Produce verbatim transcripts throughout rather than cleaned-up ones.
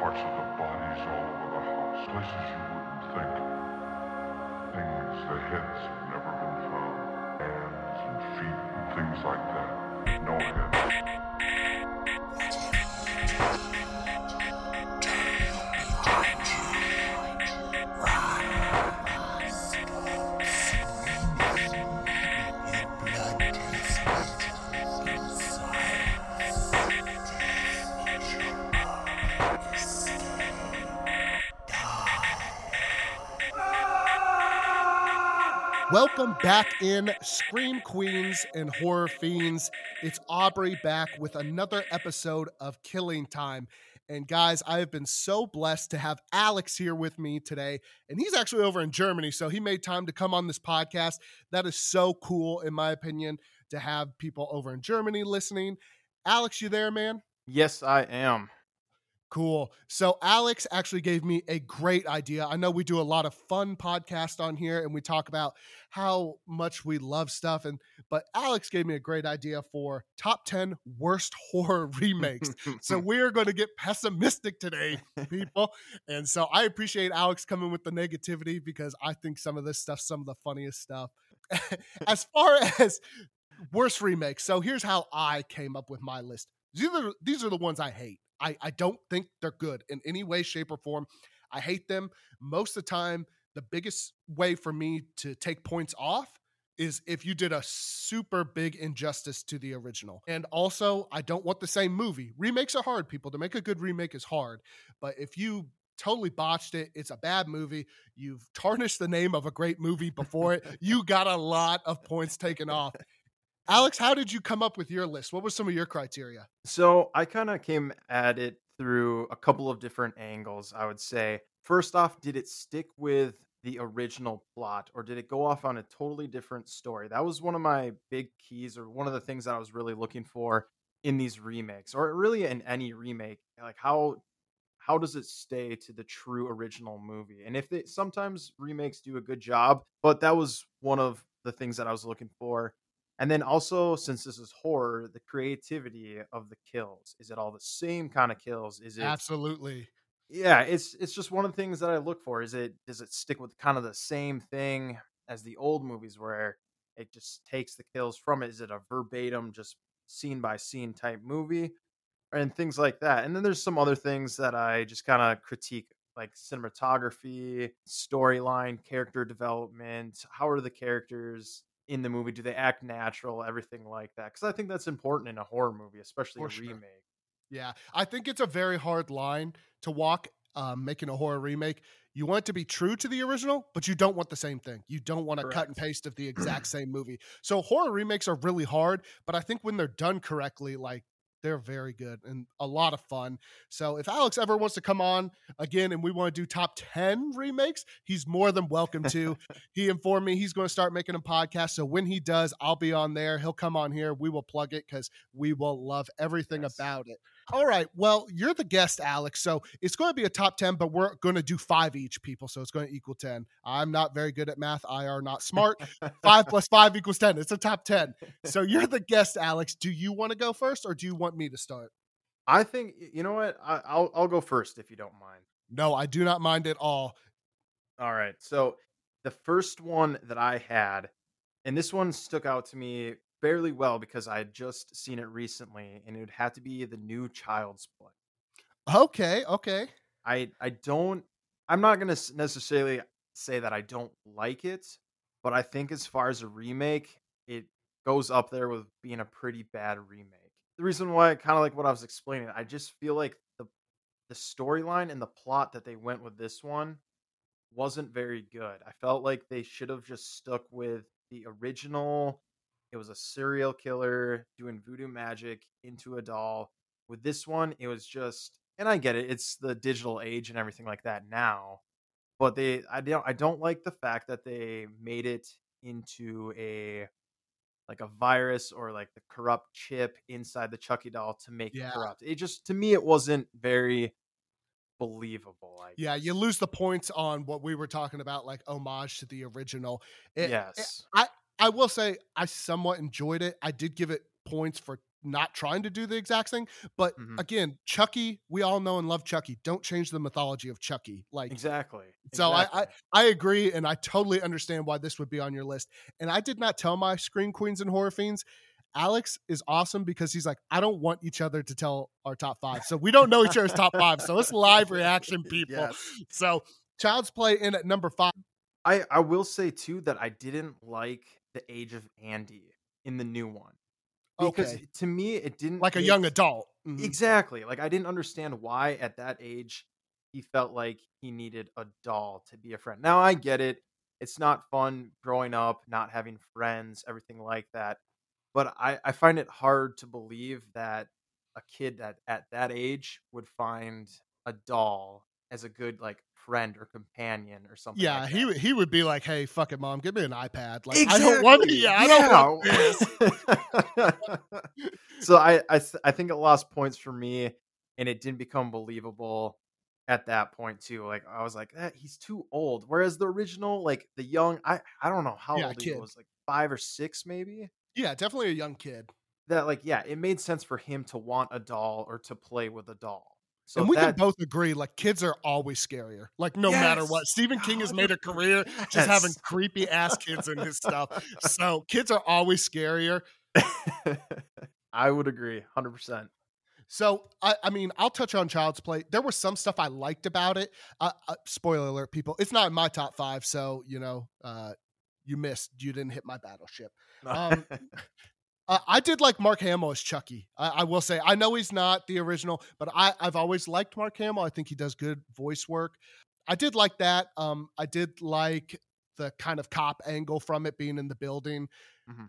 parts of the bodies all over the house, places you wouldn't think of. Things the heads have never been found, hands and feet and things like that. No heads. Welcome back in, Scream Queens and Horror Fiends. It's Aubrey back with another episode of Killing Time. And guys, I have been so blessed to have Alex here with me today. And he's actually over in Germany, so he made time to come on this podcast. That is so cool, in my opinion, to have people over in Germany listening. Alex, you there, man? Yes, I am. Cool. So Alex actually gave me a great idea. I know we do a lot of fun podcasts on here and we talk about how much we love stuff. And but Alex gave me a great idea for top ten worst horror remakes. So we're going to get pessimistic today, people. And so I appreciate Alex coming with the negativity because I think some of this stuff, some of the funniest stuff. As far as worst remakes. So here's how I came up with my list. These are, these are the ones I hate. I, I don't think they're good in any way, shape, or form. I hate them. Most of the time, the biggest way for me to take points off is if you did a super big injustice to the original. And also, I don't want the same movie. Remakes are hard, people. To make a good remake is hard. But if you totally botched it, it's a bad movie, you've tarnished the name of a great movie before it, you got a lot of points taken off. Alex, how did you come up with your list? What was some of your criteria? So I kind of came at it through a couple of different angles, I would say. First off, did it stick with the original plot or did it go off on a totally different story? That was one of my big keys or one of the things that I was really looking for in these remakes or really in any remake. Like how how does it stay to the true original movie? And if they, sometimes remakes do a good job, but that was one of the things that I was looking for. And then also, since this is horror, the creativity of the kills. Is it all the same kind of kills? Is it absolutely? Yeah, it's it's just one of the things that I look for. Is it does it stick with kind of the same thing as the old movies where it just takes the kills from it? Is it a verbatim, just scene by scene type movie? And things like that. And then there's some other things that I just kind of critique, like cinematography, storyline, character development. How are the characters in the movie? Do they act natural? Everything like that. Because I think that's important in a horror movie, especially for a remake. Sure. Yeah, I think it's a very hard line to walk um, making a horror remake. You want it to be true to the original, but you don't want the same thing. You don't want to cut and paste of the exact same movie. So horror remakes are really hard, but I think when they're done correctly, like they're very good and a lot of fun. So if Alex ever wants to come on again and we want to do top ten remakes, he's more than welcome to. He informed me he's going to start making a podcast. So when he does, I'll be on there. He'll come on here. We will plug it because we will love everything yes. about it. All right. Well, you're the guest, Alex. So it's going to be a top ten, but we're going to do five each, people. So it's going to equal ten. I'm not very good at math. I are not smart. Five plus five equals ten. It's a top ten. So you're the guest, Alex. Do you want to go first or do you want me to start? I think, you know what? I, I'll, I'll go first if you don't mind. No, I do not mind at all. All right. So the first one that I had, and this one stuck out to me fairly well because I had just seen it recently, and it would have to be the new Child's Play. Okay, okay. I I don't. I'm not gonna necessarily say that I don't like it, but I think as far as a remake, it goes up there with being a pretty bad remake. The reason why, kind of like what I was explaining, I just feel like the the storyline and the plot that they went with this one wasn't very good. I felt like they should have just stuck with the original. It was a serial killer doing voodoo magic into a doll. With this one, it was just, and I get it, it's the digital age and everything like that now. But they, I don't, I don't like the fact that they made it into a, like a virus or like the corrupt chip inside the Chucky doll to make yeah. it corrupt. It just, to me, it wasn't very believable. I guess. Yeah, you lose the points on what we were talking about, like homage to the original. It, yes. It, I, I will say I somewhat enjoyed it. I did give it points for not trying to do the exact thing. But mm-hmm. again, Chucky, we all know and love Chucky. Don't change the mythology of Chucky. Like exactly. So exactly. I, I, I agree. And I totally understand why this would be on your list. And I did not tell my Scream Queens and Horror Fiends. Alex is awesome because he's like, I don't want each other to tell our top five. So we don't know each other's top five. So it's live reaction, people. Yes. So Child's Play in at number five. I, I will say too, that I didn't like the Age of Andy in the new one. Because okay. to me, it didn't like a make... young adult. Mm-hmm. Exactly. Like I didn't understand why at that age he felt like he needed a doll to be a friend. Now I get it. It's not fun growing up, not having friends, everything like that. But I, I find it hard to believe that a kid that at that age would find a doll as a good like friend or companion or something. Yeah, like he would he would be like, hey, fucking mom, give me an iPad. Like exactly. I don't want it. Yeah, I yeah. don't want this. So I, I I think it lost points for me, and it didn't become believable at that point too. Like I was like, eh, he's too old. Whereas the original, like the young, I, I don't know how yeah, old he was, like five or six maybe. Yeah, definitely a young kid. That like, yeah, it made sense for him to want a doll or to play with a doll. So and we that... can both agree, like kids are always scarier. Like no yes. matter what, Stephen King has made a career yes. just having creepy ass kids in his stuff. So kids are always scarier. I would agree, one hundred percent. So, I, I mean, I'll touch on Child's Play. There was some stuff I liked about it. Uh, uh, spoiler alert, people. It's not in my top five, so, you know, uh, you missed. You didn't hit my battleship. Um, uh, I did like Mark Hamill as Chucky. I, I will say, I know he's not the original, but I, I've always liked Mark Hamill. I think he does good voice work. I did like that. Um, I did like the kind of cop angle from it being in the building. Mm-hmm.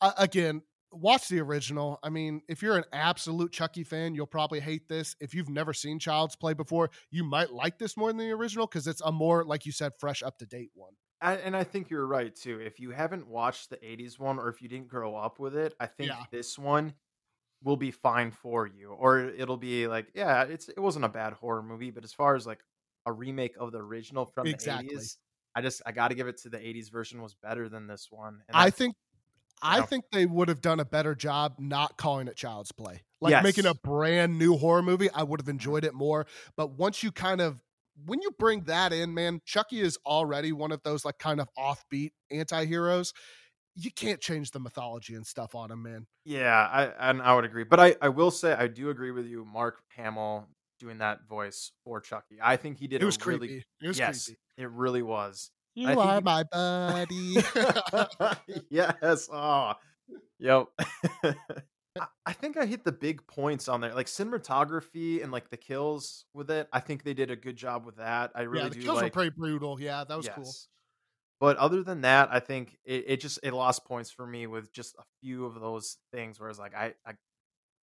Uh, again, watch the original. I mean, if you're an absolute Chucky fan, you'll probably hate this. If you've never seen Child's Play before, you might like this more than the original because it's a more, like you said, fresh, up-to-date one. And I think you're right, too. If you haven't watched the eighties one or if you didn't grow up with it, I think yeah. this one will be fine for you. Or it'll be like, yeah, it's it wasn't a bad horror movie. But as far as like a remake of the original from exactly. the eighties, I just I got to give it to the eighties version was better than this one. And I think I, I think they would have done a better job not calling it Child's Play, like yes. making a brand new horror movie. I would have enjoyed it more. But once you kind of when you bring that in, man, Chucky is already one of those like kind of offbeat anti-heroes. You can't change the mythology and stuff on him, man. Yeah, I and I would agree. But I, I will say I do agree with you, Mark Hamill doing that voice for Chucky. I think he did it was a really creepy. It was yes, creepy. It really was. You I are he, my buddy. Yes. Oh. Yep. I think I hit the big points on there, like cinematography and like the kills with it. I think they did a good job with that. I really yeah, the do kills like, were pretty brutal. Yeah, that was yes. cool. But other than that, I think it, it just it lost points for me with just a few of those things where it's like I, I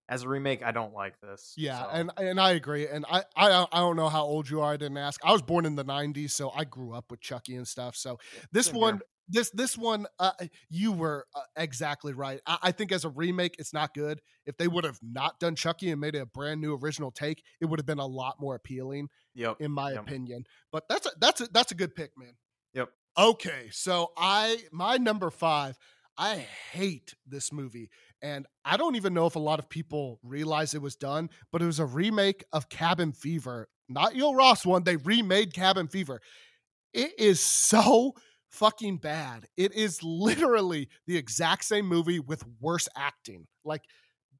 as a remake, I don't like this. Yeah, so. and and I agree. And I, I I don't know how old you are. I didn't ask. I was born in the nineties, so I grew up with Chucky and stuff. So yeah, this one. Here. This this one, uh, you were uh, exactly right. I, I think as a remake, it's not good. If they would have not done Chucky and made it a brand new original take, it would have been a lot more appealing, yep. in my yep. opinion. But that's a, that's a, that's a good pick, man. Yep. Okay, so I my number five. I hate this movie, and I don't even know if a lot of people realize it was done, but it was a remake of Cabin Fever, not Eli Roth's one. They remade Cabin Fever. It is so fucking bad. It is literally the exact same movie with worse acting, like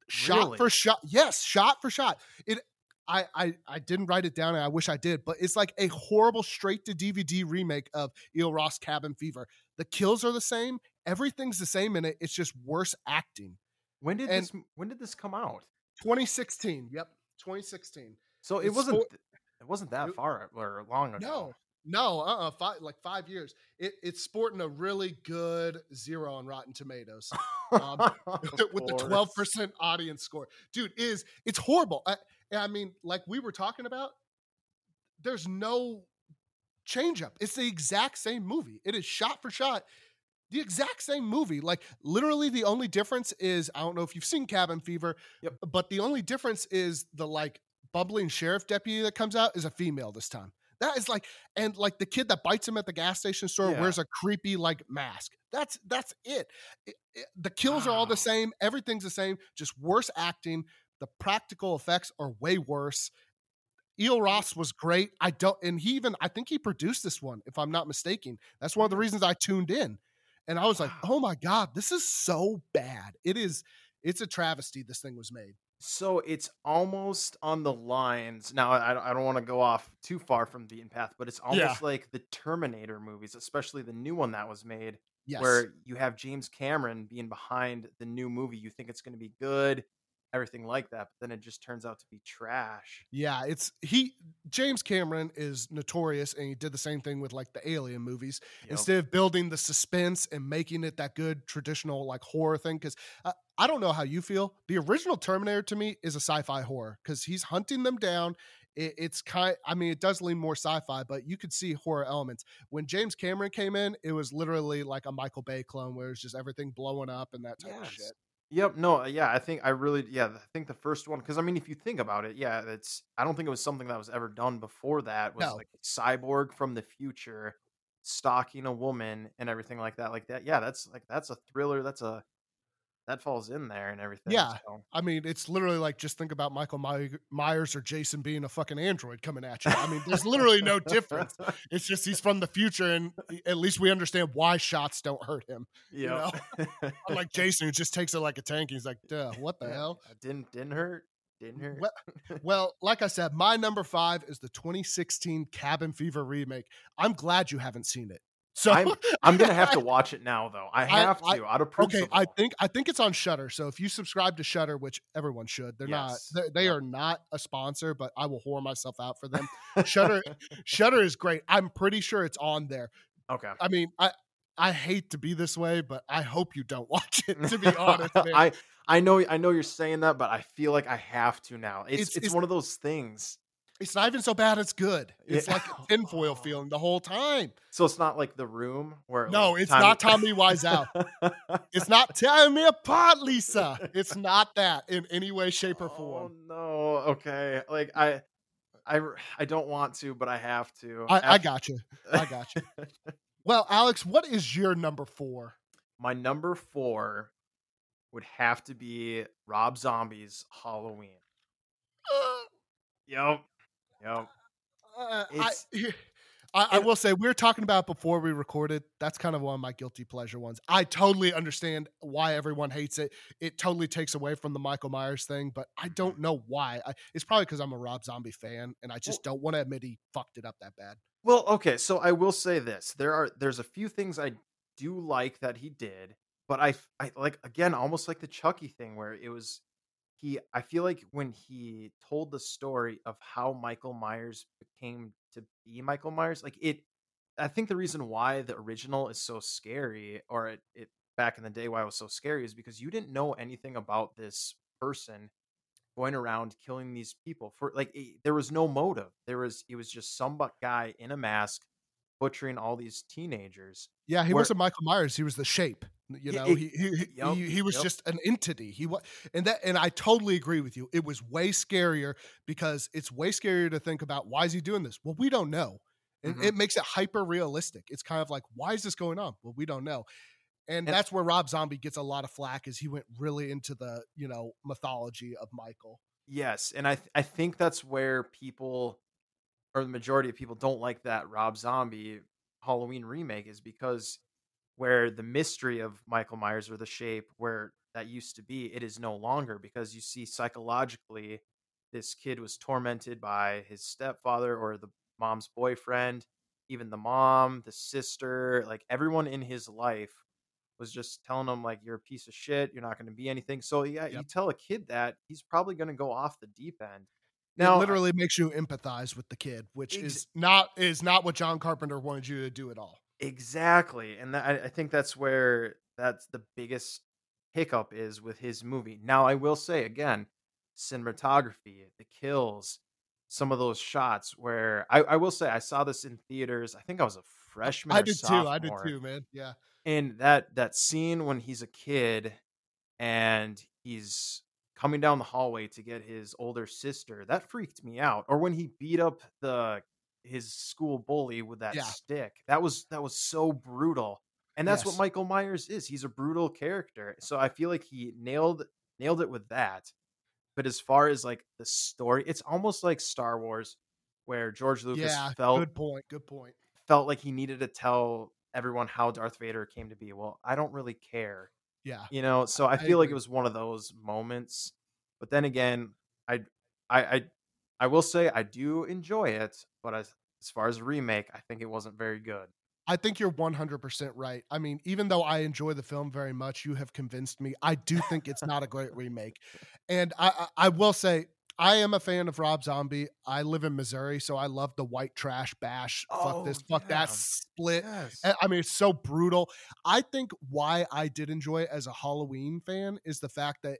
shot really? for shot. Yes. Shot for shot. It, I, I, I didn't write it down and I wish I did, but it's like a horrible straight to D V D remake of Eli Roth's Cabin Fever. The kills are the same. Everything's the same in it. It's just worse acting. When did and this, when did this come out? twenty sixteen. Yep. twenty sixteen. So it it's wasn't, four, it wasn't that it, far or long ago. No. No, uh, uh five, like five years. It, it's sporting a really good zero on Rotten Tomatoes, um, with the twelve percent audience score. Dude, it is it's horrible. I, I mean, like we were talking about, there's no change up. It's the exact same movie. It is shot for shot, the exact same movie. Like literally, the only difference is I don't know if you've seen Cabin Fever, yep. but the only difference is the like bubbling sheriff deputy that comes out is a female this time. That is like, and like the kid that bites him at the gas station store yeah. wears a creepy like mask. That's that's it. it, it the kills wow. are all the same. Everything's the same. Just worse acting. The practical effects are way worse. Eli Roth was great. I don't, and he even I think he produced this one, if I'm not mistaken. That's one of the reasons I tuned in, and I was wow. like, oh my God, this is so bad. It is. It's a travesty. This thing was made. So it's almost on the lines. Now, I, I don't want to go off too far from the path, but it's almost yeah. like the Terminator movies, especially the new one that was made, yes. where you have James Cameron being behind the new movie. You think it's going to be good, everything like that, but then it just turns out to be trash. Yeah, it's he. James Cameron is notorious, and he did the same thing with like the Alien movies. Yep. Instead of building the suspense and making it that good traditional like horror thing, because. Uh, I don't know how you feel. The original Terminator to me is a sci-fi horror because he's hunting them down. It, it's kind, I mean, it does lean more sci-fi, but you could see horror elements. When James Cameron came in, it was literally like a Michael Bay clone where it's just everything blowing up and that type yes. of shit. Yep. No. Yeah. I think I really, yeah, I think the first one, because I mean, if you think about it, yeah, it's, I don't think it was something that was ever done before that was no. like cyborg from the future stalking a woman and everything like that. Like that. Yeah. That's like, that's a thriller. That's a, That falls in there and everything. Yeah. So. I mean, it's literally like, just think about Michael My- Myers or Jason being a fucking android coming at you. I mean, there's literally no difference. It's just, he's from the future. And at least we understand why shots don't hurt him. Yeah. You know? Unlike Jason, who just takes it like a tank. He's like, duh, what the yeah. hell? Didn't, didn't hurt. Didn't hurt. Well, well, like I said, my number five is the twenty sixteen Cabin Fever remake. I'm glad you haven't seen it. So I'm, I'm going to have to watch it now, though. I have I, to. I, out of principle. Okay, I think I think it's on Shudder. So if you subscribe to Shudder, which everyone should, they're yes. not they, they are not a sponsor, but I will whore myself out for them. Shudder, Shudder is great. I'm pretty sure it's on there. Okay. I mean, I I hate to be this way, but I hope you don't watch it. To be honest, man. I I know I know you're saying that, but I feel like I have to now. It's it's, it's, it's one of those things. It's not even so bad it's good. It's yeah. like a tinfoil feeling the whole time. So it's not like The Room? Where no, like, it's Tommy- not Tommy Wiseau. It's not tearing me apart, Lisa. It's not that in any way, shape, or form. Oh, no. Okay. Like, I I, I don't want to, but I have to. I, After- I got you. I got you. Well, Alex, what is your number four? My number four would have to be Rob Zombie's Halloween. Yep. Yep. Uh, I, I, I will say, we were talking about before we recorded. That's kind of one of my guilty pleasure ones. I totally understand why everyone hates it. It totally takes away from the Michael Myers thing, but I don't know why. I, it's probably because I'm a Rob Zombie fan, and I just well, don't want to admit he fucked it up that bad. Well, okay, so I will say this: there are there's a few things I do like that he did, but I, I like again almost like the Chucky thing where it was. He, I feel like when he told the story of how Michael Myers became to be Michael Myers, like it, I think the reason why the original is so scary, or it, it back in the day why it was so scary, is because you didn't know anything about this person going around killing these people for like it, there was no motive. There was it was just some butt guy in a mask butchering all these teenagers. Yeah, he where, wasn't Michael Myers. He was the Shape. You know, it, he he, yep, he he was yep. just an entity. He was, and that, and I totally agree with you. It was way scarier because it's way scarier to think about why is he doing this? Well, we don't know, and mm-hmm. it makes it hyper realistic. It's kind of like, why is this going on? Well, we don't know, and, and that's where Rob Zombie gets a lot of flack, is he went really into the you know mythology of Michael. Yes, and I th- I think that's where people, or the majority of people, don't like that Rob Zombie Halloween remake is because. Where the mystery of Michael Myers or the Shape, where that used to be, it is no longer, because you see psychologically this kid was tormented by his stepfather or the mom's boyfriend, even the mom, the sister, like everyone in his life was just telling him like, you're a piece of shit. You're not going to be anything. So yeah, yep. you tell a kid that, he's probably going to go off the deep end. Now, it literally I, makes you empathize with the kid, which ex- is not, is not what John Carpenter wanted you to do at all. Exactly. And that, I think that's where that's the biggest hiccup is with his movie. Now, I will say again, cinematography, the kills, some of those shots where I, I will say I saw this in theaters. I think I was a freshman. I did too. I did too, man. Yeah. And that that scene when he's a kid and he's coming down the hallway to get his older sister, that freaked me out. Or when he beat up the his school bully with that yeah. stick. That was that was so brutal. And that's yes. what Michael Myers is. He's a brutal character. So I feel like he nailed nailed it with that. But as far as like the story, it's almost like Star Wars, where George Lucas yeah, felt good point, good point. Felt like he needed to tell everyone how Darth Vader came to be. Well, I don't really care. Yeah. You know, so I, I feel agree. like it was one of those moments. But then again, I I I, I will say I do enjoy it, but as, as far as a remake, I think it wasn't very good. I think you're one hundred percent right. I mean, even though I enjoy the film very much, you have convinced me. I do think it's not a great remake. And I, I, I will say, I am a fan of Rob Zombie. I live in Missouri, so I love the white trash bash. Oh, fuck this, fuck yeah. that split. Yes. I mean, it's so brutal. I think why I did enjoy it as a Halloween fan is the fact that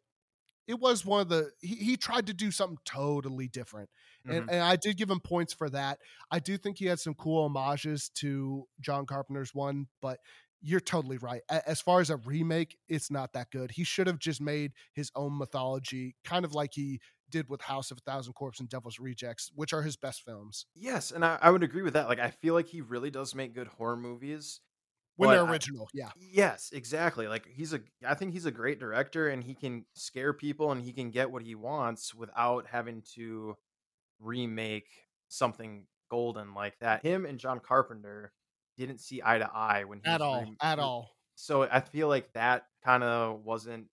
it was one of the, he, he tried to do something totally different. Mm-hmm. And, and I did give him points for that. I do think he had some cool homages to John Carpenter's one, but you're totally right. As far as a remake, it's not that good. He should have just made his own mythology, kind of like he did with House of a Thousand Corpses and Devil's Rejects, which are his best films. Yes. And I, I would agree with that. Like, I feel like he really does make good horror movies. When they're original. I, yeah. Yes, exactly. Like he's a, I think he's a great director, and he can scare people and he can get what he wants without having to remake something golden like that. Him and John Carpenter didn't see eye to eye when he at all, rem- at all. So I feel like that kind of wasn't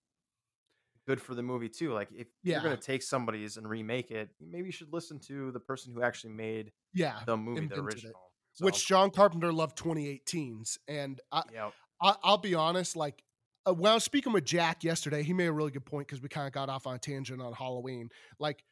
good for the movie too. Like if yeah. you're going to take somebody's and remake it, maybe you should listen to the person who actually made yeah, the movie, the original. It. So. Which John Carpenter loved twenty eighteens. And I, yep. I, I'll be honest, like uh, when I was speaking with Jack yesterday, he made a really good point because we kind of got off on a tangent on Halloween. Like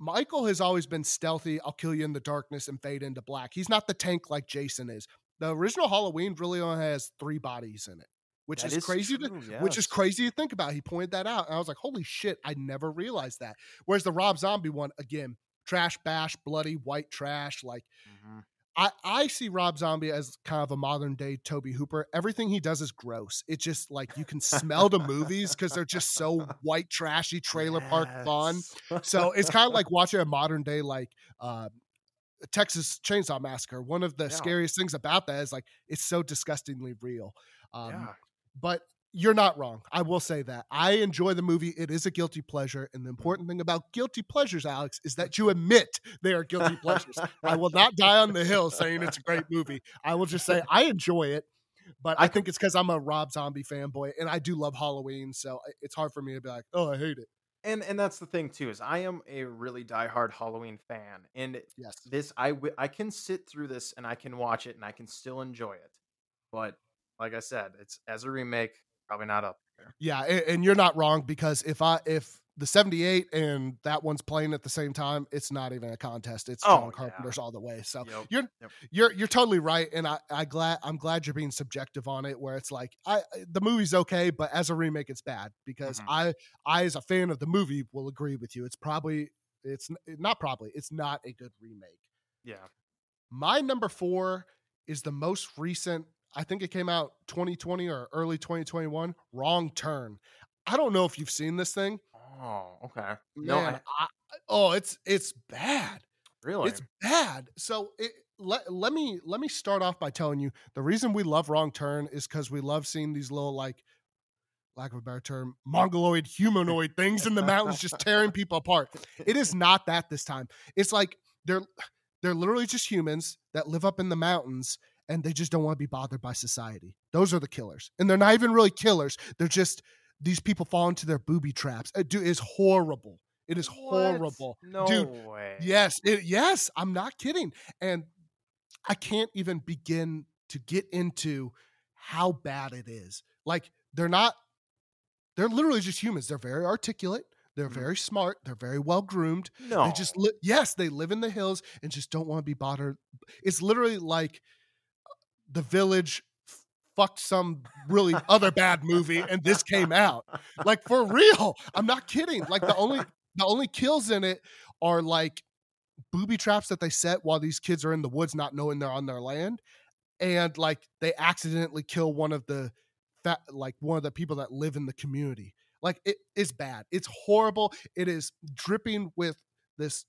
Michael has always been stealthy. I'll kill you in the darkness and fade into black. He's not the tank like Jason is. The original Halloween really only has three bodies in it, which that is, is crazy, true, to, yes. which is crazy to think about. He pointed that out. And I was like, holy shit, I never realized that. Whereas the Rob Zombie one, again, trash, bash, bloody, white trash, like mm-hmm. I, I see Rob Zombie as kind of a modern day Tobe Hooper. Everything he does is gross. It's just like you can smell the movies because they're just so white, trashy, trailer park yes. fun. So it's kind of like watching a modern day like uh, Texas Chainsaw Massacre. One of the yeah. scariest things about that is like it's so disgustingly real. Um, yeah. But you're not wrong. I will say that. I enjoy the movie. It is a guilty pleasure. And the important thing about guilty pleasures, Alex, is that you admit they are guilty pleasures. I will not die on the hill saying it's a great movie. I will just say I enjoy it, but I think it's because I'm a Rob Zombie fanboy and I do love Halloween. So it's hard for me to be like, oh, I hate it. And and that's the thing too, is I am a really diehard Halloween fan. And yes. this, I, w- I can sit through this and I can watch it and I can still enjoy it. But like I said, it's as a remake, probably not up there. Yeah, and you're not wrong, because if I if the seventy-eight and that one's playing at the same time, it's not even a contest. It's John oh, Carpenter's yeah. all the way. So yep. you're yep. you're you're totally right, and I I glad I'm glad you're being subjective on it, where it's like I the movie's okay, but as a remake, it's bad, because mm-hmm. I I as a fan of the movie will agree with you. It's probably it's not probably it's not a good remake. Yeah, my number four is the most recent. I think it came out twenty twenty or early twenty twenty-one, Wrong Turn. I don't know if you've seen this thing. Oh, okay. No, Man, I, I, oh, it's, it's bad. Really? It's bad. So it, let, let me, let me start off by telling you the reason we love Wrong Turn is because we love seeing these little, like, lack of a better term, mongoloid humanoid things in the mountains, just tearing people apart. It is not that this time. It's like, they're, they're literally just humans that live up in the mountains, and they just don't want to be bothered by society. Those are the killers. And they're not even really killers. They're just, these people fall into their booby traps. It is horrible. It is what? horrible. No Dude, way. Yes. It, yes. I'm not kidding. And I can't even begin to get into how bad it is. Like, they're not, they're literally just humans. They're very articulate. They're very smart. They're very well groomed. No. They just, li- yes, they live in the hills and just don't want to be bothered. It's literally like, The Village f- fucked some really other bad movie, and this came out. Like, for real, I'm not kidding. Like, the only the only kills in it are like booby traps that they set while these kids are in the woods, not knowing they're on their land, and like they accidentally kill one of the fa- like one of the people that live in the community. Like, it is bad. It's horrible. It is dripping with this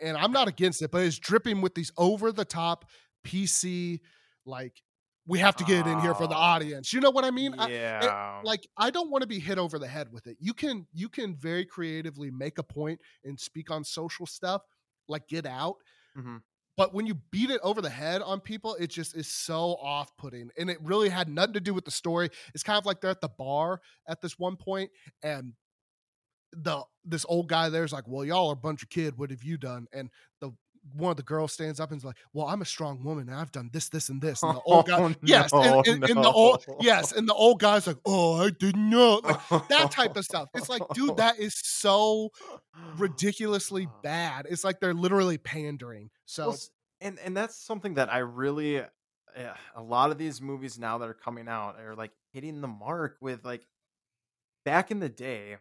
and I'm not against it, but it's dripping with these over the top P C, like, we have to get it in here for the audience. You know what I mean? Yeah. I, it, like, I don't want to be hit over the head with it. You can, you can very creatively make a point and speak on social stuff like Get Out. Mm-hmm. But when you beat it over the head on people, it just is so off-putting. And it really had nothing to do with the story. It's kind of like they're at the bar at this one point, and the this old guy there's like, well, y'all are a bunch of kids. What have you done? And the one of the girls stands up and is like, well, I'm a strong woman, and I've done this, this, and this. And the old guy, oh, no, yes, and, and, no. and the old, yes, and the old guy's like, oh, I didn't know, like that type of stuff. It's like, dude, that is so ridiculously bad. It's like they're literally pandering. So, well, and and that's something that I really, uh, a lot of these movies now that are coming out are like hitting the mark with, like, back in the day,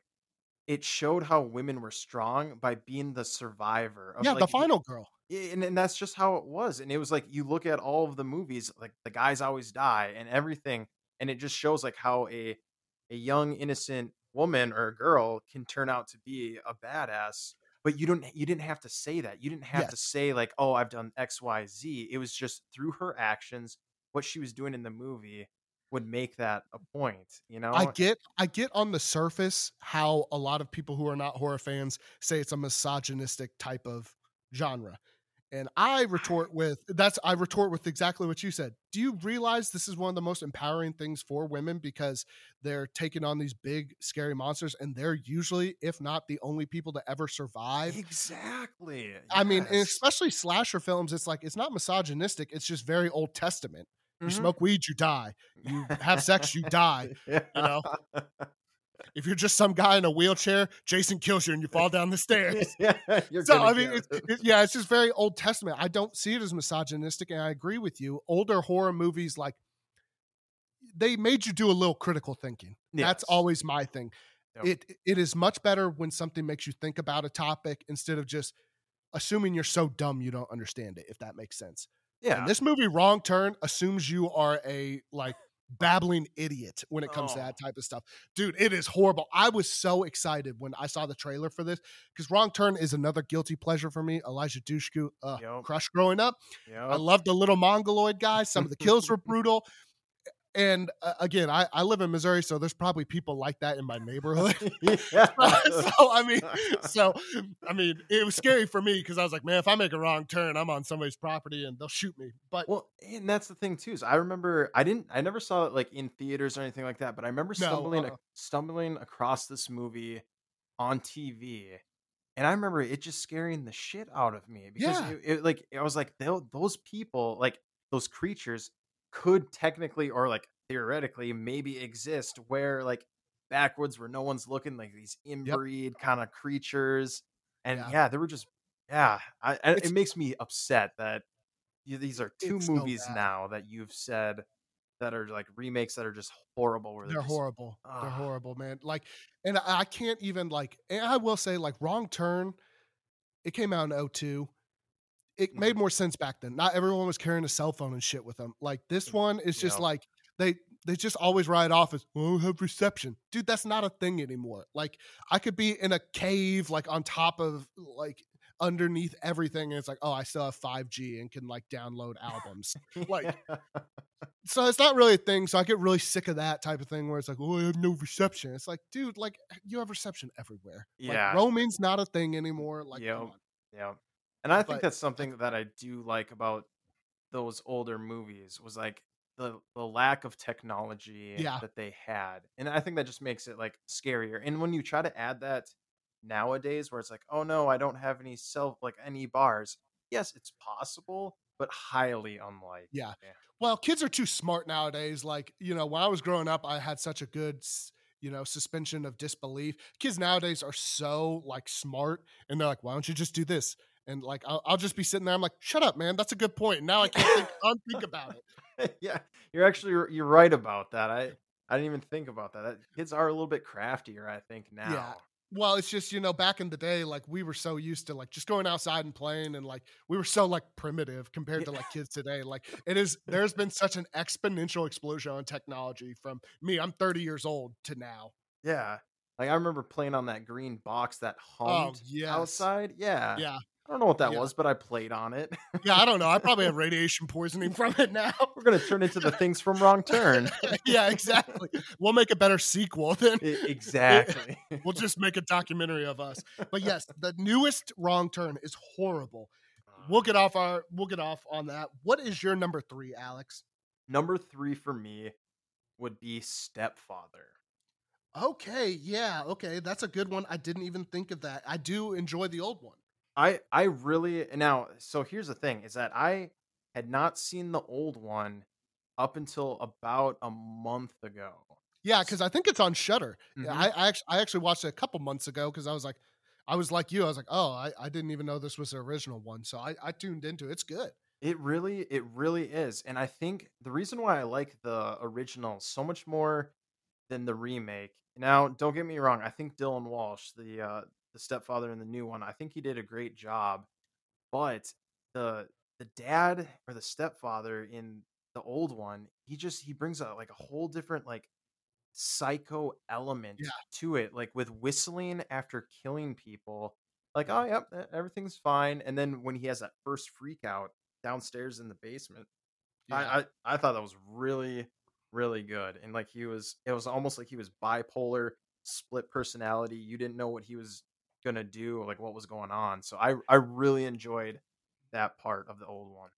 it showed how women were strong by being the survivor of, yeah, like, the final girl. And, and that's just how it was. And it was like, you look at all of the movies, like the guys always die and everything. And it just shows like how a, a young, innocent woman or a girl can turn out to be a badass, but you don't, you didn't have to say that. You didn't have yes. to say like, oh, I've done X, Y, Z. It was just through her actions, what she was doing in the movie would make that a point, you know? I get, I get on the surface how a lot of people who are not horror fans say it's a misogynistic type of genre. And I retort with that's, I retort with exactly what you said. Do you realize this is one of the most empowering things for women, because they're taking on these big, scary monsters, and they're usually, if not the only people to ever survive? Exactly. Yes. I mean, and especially slasher films, it's like, it's not misogynistic. It's just very Old Testament. You smoke weed, you die. You have sex, you die. Yeah. You know, if you're just some guy in a wheelchair, Jason kills you and you fall down the stairs. Yeah, you're so I mean, it's, it, yeah, it's just very Old Testament. I don't see it as misogynistic, and I agree with you. Older horror movies, like, they made you do a little critical thinking. Yes. That's always my thing. Yep. It it is much better when something makes you think about a topic instead of just assuming you're so dumb you don't understand it. If that makes sense. Yeah, and this movie, Wrong Turn, assumes you are a, like, babbling idiot when it comes oh. to that type of stuff. Dude, it is horrible. I was so excited when I saw the trailer for this, because Wrong Turn is another guilty pleasure for me. Elijah Dushku, uh, yep. crush growing up. Yep. I loved the little mongoloid guy. Some of the kills were brutal. And uh, again, I, I live in Missouri, so there's probably people like that in my neighborhood. Yeah. so I mean, so I mean, it was scary for me, because I was like, man, if I make a wrong turn, I'm on somebody's property and they'll shoot me. But well, and that's the thing too. Is I remember I didn't, I never saw it like in theaters or anything like that. But I remember stumbling no, uh-uh. stumbling across this movie on T V, and I remember it just scaring the shit out of me, because yeah. it, it, like I was like, those people, like those creatures, could technically or like theoretically maybe exist where, like, backwoods where no one's looking, like these inbreed yep. kind of creatures. And yeah. yeah, they were just, yeah, I, it makes me upset that you, these are two movies so now that you've said that are like remakes that are just horrible. Where they're, they're just, horrible. Uh, they're horrible, man. Like, and I can't even like, and I will say like Wrong Turn, it came out in oh two. It made more sense back then. Not everyone was carrying a cell phone and shit with them. Like this one is just yeah. like they they just always ride off as, oh, have reception. Dude, that's not a thing anymore. Like I could be in a cave, like on top of like underneath everything, and it's like, oh, I still have five G and can like download albums. Like so it's not really a thing. So I get really sick of that type of thing where it's like, oh, I have no reception. It's like, dude, like you have reception everywhere. Yeah. Like roaming's not a thing anymore. Like yeah. Yeah. And I think but, that's something that I do like about those older movies was like the, the lack of technology yeah. that they had. And I think that just makes it like scarier. And when you try to add that nowadays where it's like, oh no, I don't have any self like any bars. Yes, it's possible, but highly unlikely. Yeah. yeah. Well, kids are too smart nowadays. Like, you know, when I was growing up, I had such a good, you know, suspension of disbelief. Kids nowadays are so like smart, and they're like, why don't you just do this? And like, I'll, I'll just be sitting there. I'm like, shut up, man. That's a good point. Now I can't think, think about it. Yeah, you're actually, you're right about that. I, I didn't even think about that. Kids are a little bit craftier, I think, now. Yeah. Well, it's just, you know, back in the day, like we were so used to like just going outside and playing, and like we were so like primitive compared yeah. to like kids today. Like it is, there's been such an exponential explosion on technology from me. I'm thirty years old to now. Yeah. Like I remember playing on that green box that hummed oh, yes. outside. Yeah. Yeah. I don't know what that yeah. was, but I played on it. Yeah, I don't know. I probably have radiation poisoning from it now. We're going to turn into the things from Wrong Turn. Yeah, exactly. We'll make a better sequel then. Exactly. We'll just make a documentary of us. But yes, the newest Wrong Turn is horrible. We'll get off our we'll get off on that. What is your number three, Alex? Number three for me would be Stepfather. Okay, yeah, okay. That's a good one. I didn't even think of that. I do enjoy the old one. I, I really, now, so here's the thing, is that I had not seen the old one up until about a month ago. Yeah, because I think it's on Shudder. Mm-hmm. I, I, actually, I actually watched it a couple months ago because I was like, I was like you, I was like, oh, I, I didn't even know this was the original one. So I, I tuned into it. It's good. It really, it really is. And I think the reason why I like the original so much more than the remake, now, don't get me wrong, I think Dylan Walsh, the, uh, the stepfather in the new one, I think he did a great job, but the the dad or the stepfather in the old one, he just he brings out like a whole different like psycho element yeah. to it, like with whistling after killing people, like, oh yep, everything's fine. And then when he has that first freak out downstairs in the basement, yeah. I, I I thought that was really, really good. And like he was, it was almost like he was bipolar, split personality. You didn't know what he was gonna do, like what was going on. So I I really enjoyed that part of the old one.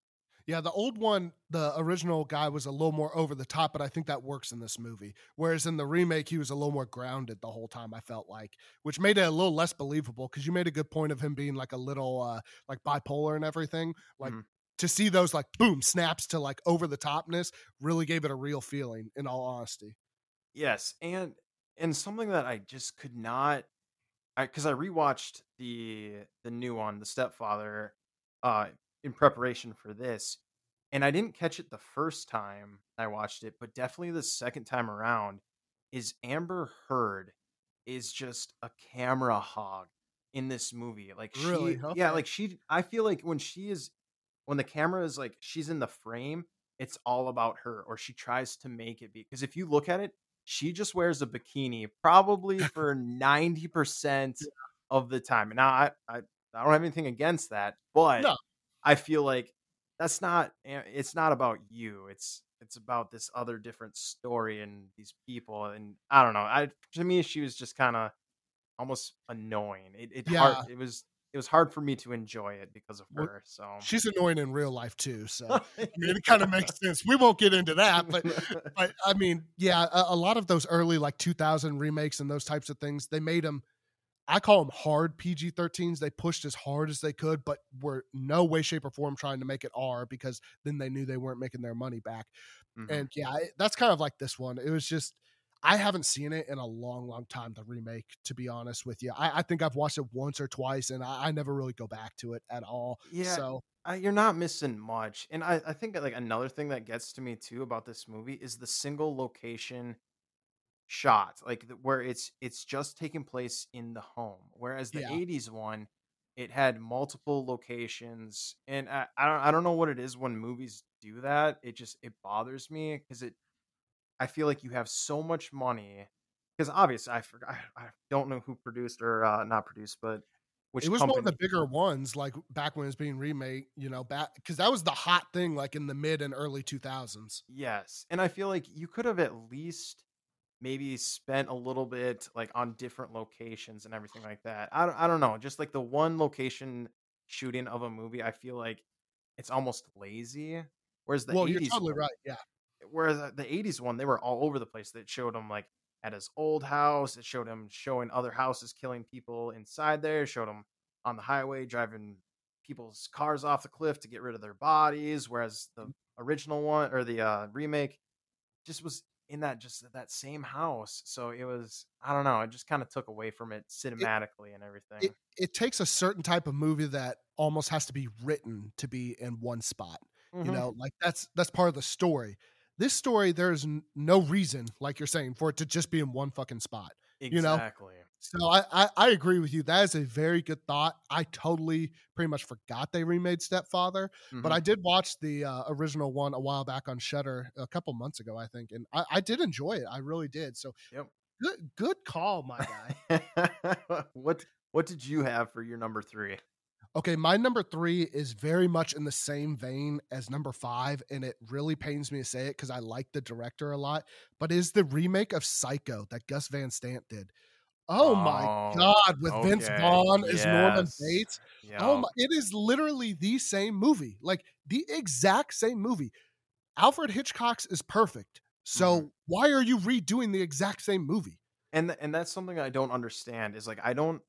Yeah, the old one, the original guy was a little more over the top, but I think that works in this movie. Whereas in the remake, he was a little more grounded the whole time, I felt like, which made it a little less believable, because you made a good point of him being like a little uh like bipolar and everything. Like mm-hmm. to see those like boom snaps to like over the topness really gave it a real feeling, in all honesty. Yes, and and something that I just could not, because I, I rewatched the the new one, the Stepfather, uh, in preparation for this, and I didn't catch it the first time I watched it, but definitely the second time around, is Amber Heard is just a camera hog in this movie. Like she, really? Okay. Yeah, like she. I feel like when she is, when the camera is like she's in the frame, it's all about her, or she tries to make it be. Because if you look at it, she just wears a bikini probably for ninety percent of the time. And now I, I, I don't have anything against that, but no. I feel like that's not, it's not about you. It's, it's about this other different story and these people. And I don't know. I, to me, she was just kind of almost annoying. It, it, yeah. hard, it was, it was hard for me to enjoy it because of her. So she's annoying in real life too. So I mean, it kind of makes sense. We won't get into that, but, but I mean, yeah, a, a lot of those early like two thousand remakes and those types of things, they made them, I call them hard P G thirteens. They pushed as hard as they could, but were no way, shape or form trying to make it R, because then they knew they weren't making their money back. Mm-hmm. And yeah, that's kind of like this one. It was just, I haven't seen it in a long, long time, the remake, to be honest with you. I, I think I've watched it once or twice, and I, I never really go back to it at all. Yeah, so I, you're not missing much. And I, I think like another thing that gets to me too about this movie is the single location shot, like where it's it's just taking place in the home, whereas the yeah. eighties one, it had multiple locations. And I, I don't I don't know what it is when movies do that. It just it bothers me because it. I feel like you have so much money, because obviously I forgot, I don't know who produced or uh, not produced, but which it was company. One of the bigger ones, like back when it was being remade, you know, back because that was the hot thing, like in the mid and early two thousands. Yes, and I feel like you could have at least maybe spent a little bit like on different locations and everything like that. I don't, I don't know, just like the one location shooting of a movie, I feel like it's almost lazy. Whereas the well, eighties you're totally one, right, yeah. Whereas the eighties one, they were all over the place. That showed him like at his old house. It showed him showing other houses, killing people inside there. It showed him on the highway, driving people's cars off the cliff to get rid of their bodies. Whereas the original one, or the uh, remake, just was in that just that same house. So it was, I don't know. It just kind of took away from it cinematically it, and everything. It, it takes a certain type of movie that almost has to be written to be in one spot. Mm-hmm. You know, like that's that's part of the story. This story, there is no reason, like you're saying, for it to just be in one fucking spot. Exactly. You know? So I, I, I agree with you. That is a very good thought. I totally pretty much forgot they remade Stepfather, mm-hmm. but I did watch the uh, original one a while back on Shudder a couple months ago, I think, and I, I did enjoy it. I really did. So yep. good good call, my guy. What what did you have for your number three? Okay, my number three is very much in the same vein as number five, and it really pains me to say it because I like the director a lot, but is the remake of Psycho that Gus Van Sant did. Oh, oh my God, with okay. Vince Vaughn yes. as Norman Bates. Yep. Oh my, it is literally the same movie, like the exact same movie. Alfred Hitchcock's is perfect. So mm-hmm. why are you redoing the exact same movie? And and that's something I don't understand is like, I don't,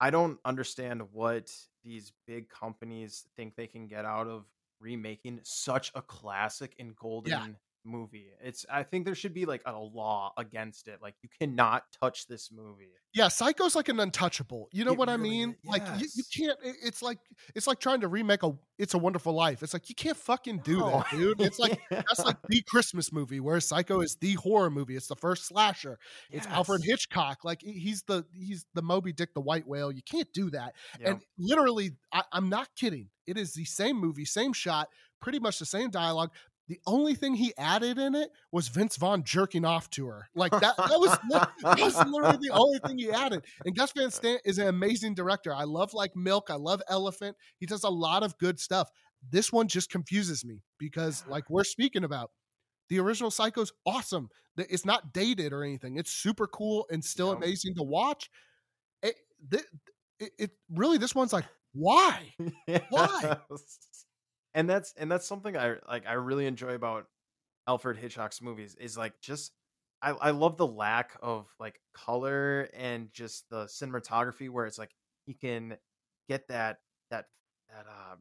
I don't understand what these big companies think they can get out of remaking such a classic and golden yeah. movie. It's, I think there should be like a law against it. Like you cannot touch this movie. Yeah. Psycho's like an untouchable, you know it what really, I mean? Yes. Like you, you can't, it's like, it's like trying to remake a, It's a Wonderful Life. It's like, you can't fucking do no. that, dude. It's like, yeah. that's like the Christmas movie, where Psycho is the horror movie. It's the first slasher. Yes. It's Alfred Hitchcock. Like he's the, he's the Moby Dick, the white whale. You can't do that. Yep. And literally I, I'm not kidding. It is the same movie, same shot, pretty much the same dialogue. The only thing he added in it was Vince Vaughn jerking off to her. Like that, that was, that was literally the only thing he added. And Gus Van Sant is an amazing director. I love like Milk. I love Elephant. He does a lot of good stuff. This one just confuses me because like we're speaking about, the original Psycho's awesome. It's not dated or anything. It's super cool and still yep. amazing to watch. It, it, it really, this one's like, why? Yes. Why? And that's and that's something I like. I really enjoy about Alfred Hitchcock's movies is like just I, I love the lack of like color and just the cinematography where it's like he can get that that that uh,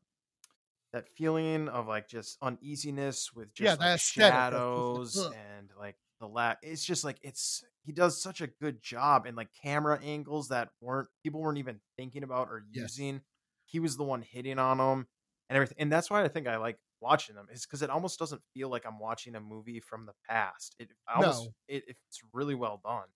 that feeling of like just uneasiness with just yeah, like, shadows just like, and like the lack. It's just like it's he does such a good job and like camera angles that weren't people weren't even thinking about or using. Yes. He was the one hitting on them. And everything, and that's why I think I like watching them is because it almost doesn't feel like I'm watching a movie from the past. It almost, no. it, it's really well done.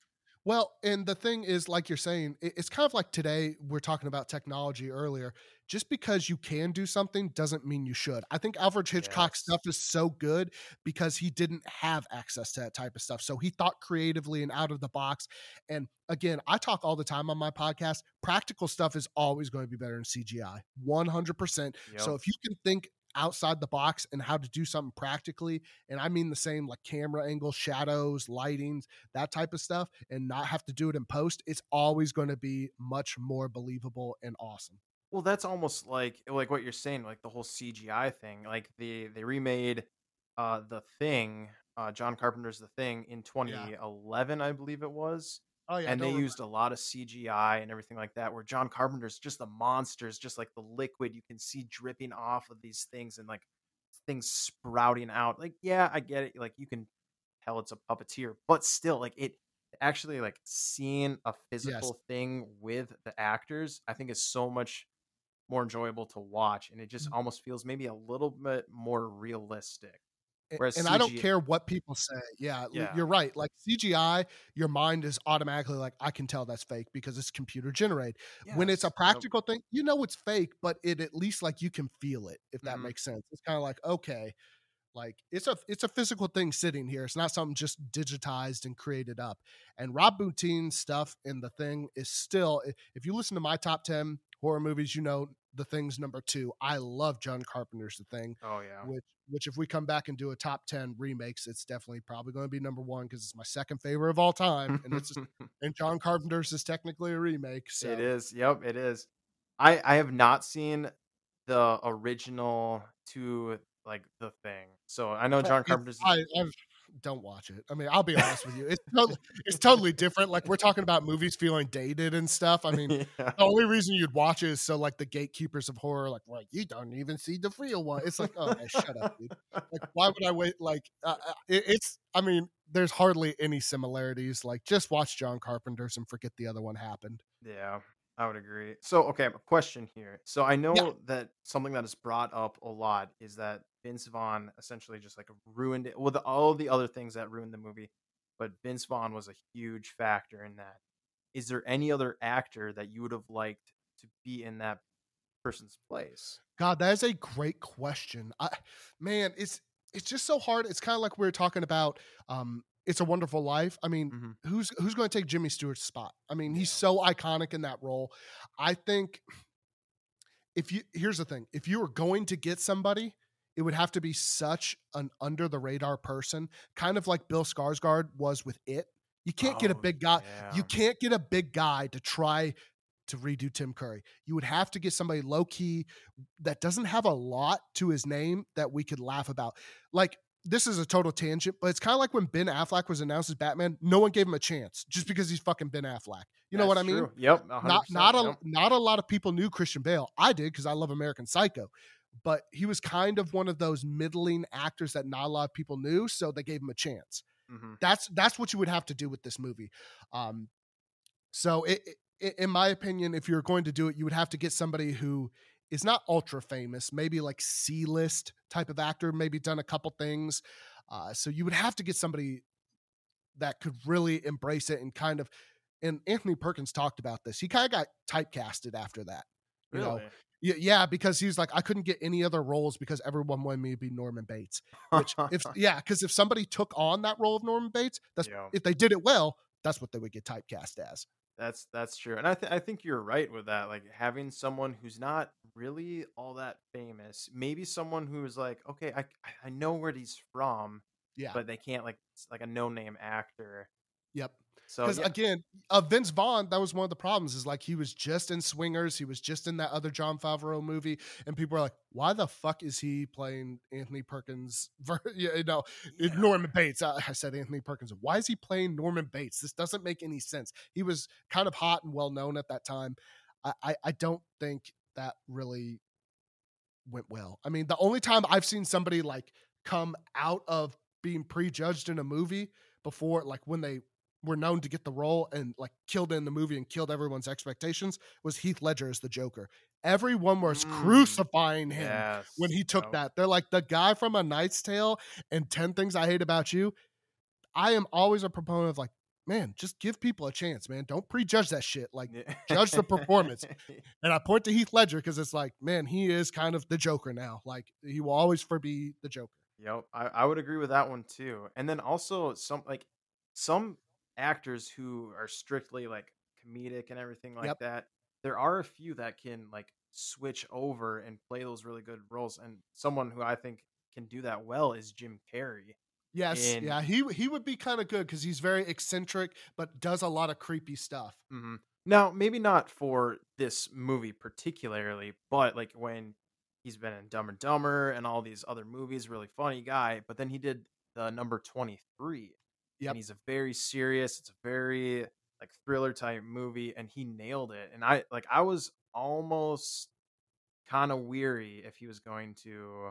Well, and the thing is, like you're saying, it, it's kind of like today we're talking about technology earlier. Just because you can do something doesn't mean you should. I think Alfred Hitchcock's yes. stuff is so good because he didn't have access to that type of stuff. So he thought creatively and out of the box. And again, I talk all the time on my podcast, practical stuff is always going to be better than C G I, one hundred percent. Yep. So if you can think outside the box and how to do something practically, and I mean the same like camera angles, shadows, lightings, that type of stuff, and not have to do it in post, it's always going to be much more believable and awesome. Well, that's almost like like what you're saying, like the whole C G I thing. Like the they remade uh, The Thing, uh, John Carpenter's The Thing in twenty eleven, yeah. I believe it was. Oh yeah, and they remember. used a lot of C G I and everything like that. Where John Carpenter's just the monsters, just like the liquid you can see dripping off of these things and like things sprouting out. Like yeah, I get it. Like you can tell it's a puppeteer, but still, like it. Actually, like seeing a physical yes. thing with the actors, I think is so much more enjoyable to watch, and it just almost feels maybe a little bit more realistic. Whereas and C G I, I don't care what people say. Yeah, yeah, you're right. Like C G I, your mind is automatically like, I can tell that's fake because it's computer generated. Yes. When it's a practical nope. thing, you know it's fake, but it at least like you can feel it, if that mm-hmm. makes sense. It's kind of like, okay, like it's a it's a physical thing sitting here. It's not something just digitized and created up. And Rob Bottin's stuff in The Thing is still, if you listen to my top ten horror movies, you know The Thing's number two. I love John Carpenter's The Thing. Oh yeah. Which which if we come back and do a top ten remakes, it's definitely probably going to be number one because it's my second favorite of all time. And it's just, and John Carpenter's is technically a remake. So. It is. Yep, it is. I I have not seen the original to like The Thing. So I know John Carpenter's. I, I don't watch it. I mean, I'll be honest with you. It's totally, it's totally different. Like we're talking about movies feeling dated and stuff. I mean, yeah. the only reason you'd watch it is so like the gatekeepers of horror, like, well, you don't even see the real one. It's like, oh, man, shut up, dude. Like, why would I wait? Like uh, it, it's, I mean, there's hardly any similarities. Like just watch John Carpenter's and forget the other one happened. Yeah. I would agree. So, okay, a question here. So I know yeah. that something that is brought up a lot is that Vince Vaughn essentially just like ruined it with all the other things that ruined the movie, but Vince Vaughn was a huge factor in that. Is there any other actor that you would have liked to be in that person's place? God, that is a great question. I, man, it's it's just so hard. It's kind of like we were talking about um It's a Wonderful Life. I mean, mm-hmm. who's who's going to take Jimmy Stewart's spot? I mean, he's yeah. so iconic in that role. I think if you, here's the thing, if you were going to get somebody, it would have to be such an under the radar person, kind of like Bill Skarsgård was with It. You can't oh, get a big guy. Yeah. You can't get a big guy to try to redo Tim Curry. You would have to get somebody low key that doesn't have a lot to his name that we could laugh about. Like, this is a total tangent, but it's kind of like when Ben Affleck was announced as Batman. No one gave him a chance just because he's fucking Ben Affleck. You know That's what I mean? True. Yep. Not not a yep. not a lot of people knew Christian Bale. I did because I love American Psycho, but he was kind of one of those middling actors that not a lot of people knew, so they gave him a chance. Mm-hmm. That's that's what you would have to do with this movie. Um, so, it, it, in my opinion, if you're going to do it, you would have to get somebody who. It's not ultra famous, maybe like C-list type of actor, maybe done a couple things. Uh, so you would have to get somebody that could really embrace it and kind of, and Anthony Perkins talked about this. He kind of got typecasted after that, you really? know? Yeah. Because he's like, I couldn't get any other roles because everyone wanted me to be Norman Bates, which if, yeah. Cause if somebody took on that role of Norman Bates, that's yeah. if they did it well, that's what they would get typecast as. That's that's true. And I, th- I think you're right with that. Like having someone who's not really all that famous, maybe someone who is like, okay, I I know where he's from, yeah, but they can't like, like a no-name actor. Yep. So Because yeah. again, uh, Vince Vaughn, that was one of the problems is like, he was just in Swingers. He was just in that other John Favreau movie. And people are like, why the fuck is he playing Anthony Perkins? you know, yeah. Norman Bates. I, I said Anthony Perkins. Why is he playing Norman Bates? This doesn't make any sense. He was kind of hot and well-known at that time. I, I, I don't think that really went well. I mean, the only time I've seen somebody like come out of being prejudged in a movie before, like when they, were known to get the role and like killed in the movie and killed everyone's expectations was Heath Ledger as the Joker. Everyone was mm. crucifying him yes. when he took nope. that. They're like the guy from A Knight's Tale and ten Things I Hate About You. I am always a proponent of like, man, just give people a chance, man. Don't prejudge that shit. Like yeah. judge the performance. And I point to Heath Ledger because it's like, man, he is kind of the Joker now. Like he will always be the Joker. Yep. I, I would agree with that one too. And then also some, like some, actors who are strictly like comedic and everything like yep. that. There are a few that can like switch over and play those really good roles. And someone who I think can do that well is Jim Carrey. Yes. And, yeah. He, he would be kind of good. Cause he's very eccentric, but does a lot of creepy stuff. Mm-hmm. Now, maybe not for this movie particularly, but like when he's been in Dumb and Dumber and all these other movies, really funny guy, but then he did the number twenty-three. Yep. And he's a very serious, it's a very like thriller type movie, and he nailed it. And I like I was almost kind of weary if he was going to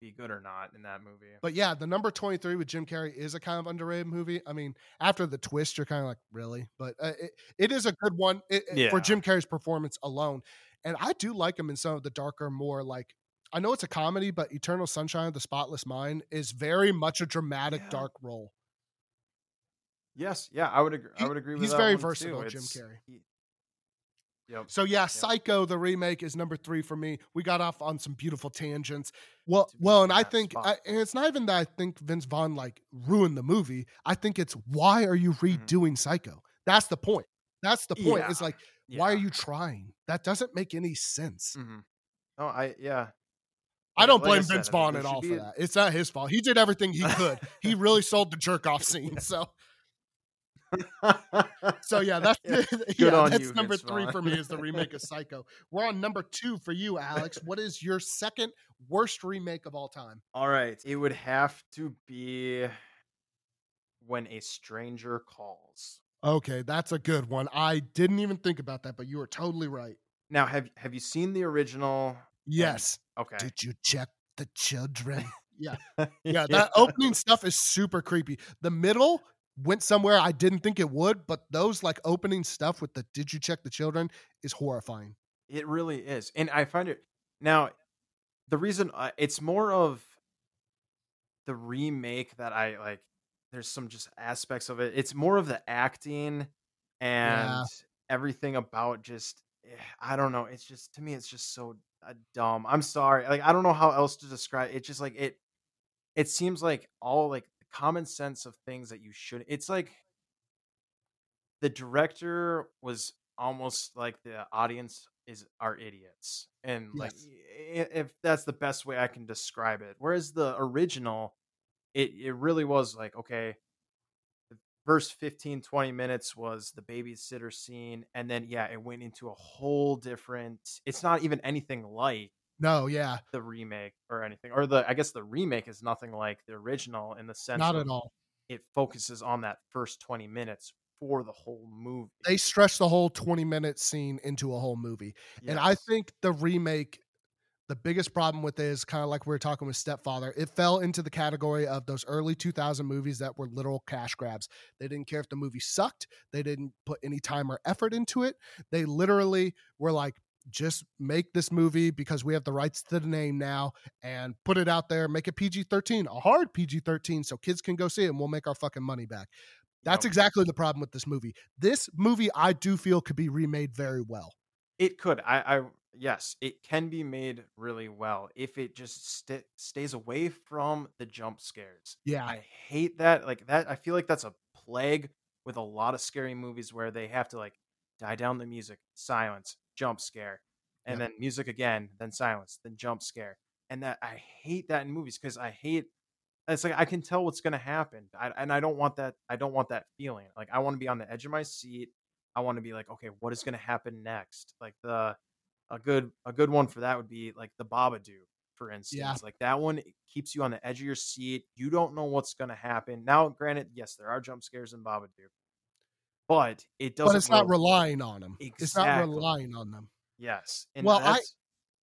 be good or not in that movie. But yeah, the number twenty-three with Jim Carrey is a kind of underrated movie. I mean, after the twist, you're kind of like, really? But uh, it, it is a good one it, yeah. for Jim Carrey's performance alone. And I do like him in some of the darker, more like, I know it's a comedy, but Eternal Sunshine of the Spotless Mind is very much a dramatic, yeah. dark role. Yes, yeah, I would agree. I would agree with he's that. He's very one versatile, too. Jim it's, Carrey. He, yep. So yeah, yep. Psycho the remake is number three for me. We got off on some beautiful tangents. Well, well, and I think, I, and it's not even that I think Vince Vaughn like ruined the movie. I think it's why are you redoing mm-hmm. Psycho? That's the point. That's the point. Yeah. It's like yeah. why are you trying? That doesn't make any sense. Mm-hmm. Oh, I yeah. I don't blame Vince Vaughn at all for that. It's not his fault. He did everything he could. He really sold the jerk off scene. So. so yeah that's yeah. Yeah, that's you, number Vince three Vaughn. For me is the remake of Psycho. We're on number two for you, Alex. What is your second worst remake of all time? All right, it would have to be When a Stranger Calls. Okay, that's a good one. I didn't even think about that, but you were totally right. Now have have you seen the original? Yes. Um, okay. Did you check the children? yeah. yeah yeah that opening stuff is super creepy. The middle went somewhere I didn't think it would, but those like opening stuff with the did you check the children is horrifying. It really is. And I find it now the reason uh, it's more of the remake that I like, there's some just aspects of it. It's more of the acting and yeah. everything about just, I don't know. It's just, to me, it's just so uh, dumb. I'm sorry. Like, I don't know how else to describe it. It's just like, it, it seems like all like, common sense of things that you should, it's like the director was almost like the audience is are idiots. And yes. like, if that's the best way I can describe it. Whereas the original, it, it really was like, okay, the first fifteen, twenty minutes was the babysitter scene. And then, yeah, it went into a whole different, it's not even anything like no, yeah, the remake or anything, or the, I guess the remake is nothing like the original in the sense, not at all. It focuses on that first twenty minutes for the whole movie. They stretch the whole twenty minute scene into a whole movie. Yes. And I think the remake, the biggest problem with it is kind of like we were talking with Stepfather. It fell into the category of those early two thousand movies that were literal cash grabs. They didn't care if the movie sucked. They didn't put any time or effort into it. They literally were like, just make this movie because we have the rights to the name now and put it out there, make it P G thirteen, a hard P G thirteen, so kids can go see it and we'll make our fucking money back. That's exactly the problem with this movie. This movie, I do feel, could be remade very well. It could. I, I yes, it can be made really well if it just st- stays away from the jump scares. Yeah. I hate that. Like that. I feel like that's a plague with a lot of scary movies where they have to like die down the music, silence, jump scare, and yeah. then music again, then silence, then jump scare. And that I hate that in movies because I hate it's like I can tell what's going to happen. I, and I don't want that. I don't want that feeling. Like I want to be on the edge of my seat. I want to be like, okay, what is going to happen next? Like the a good a good one for that would be like the Babadook, for instance. Yeah. Like that one keeps you on the edge of your seat. You don't know what's going to happen. Now, granted, yes, there are jump scares in Babadook, but it doesn't. But it's not work. relying on them. Exactly. It's not relying on them. Yes. And well, I.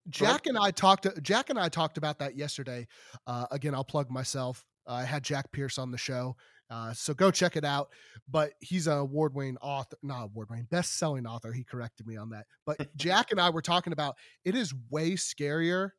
Jack and I talked to, Jack and I talked about that yesterday. Uh, again, I'll plug myself. Uh, I had Jack Pierce on the show, uh, so go check it out. But he's an award-winning author, not award-winning, best-selling author. He corrected me on that. But Jack and I were talking about it is way scarier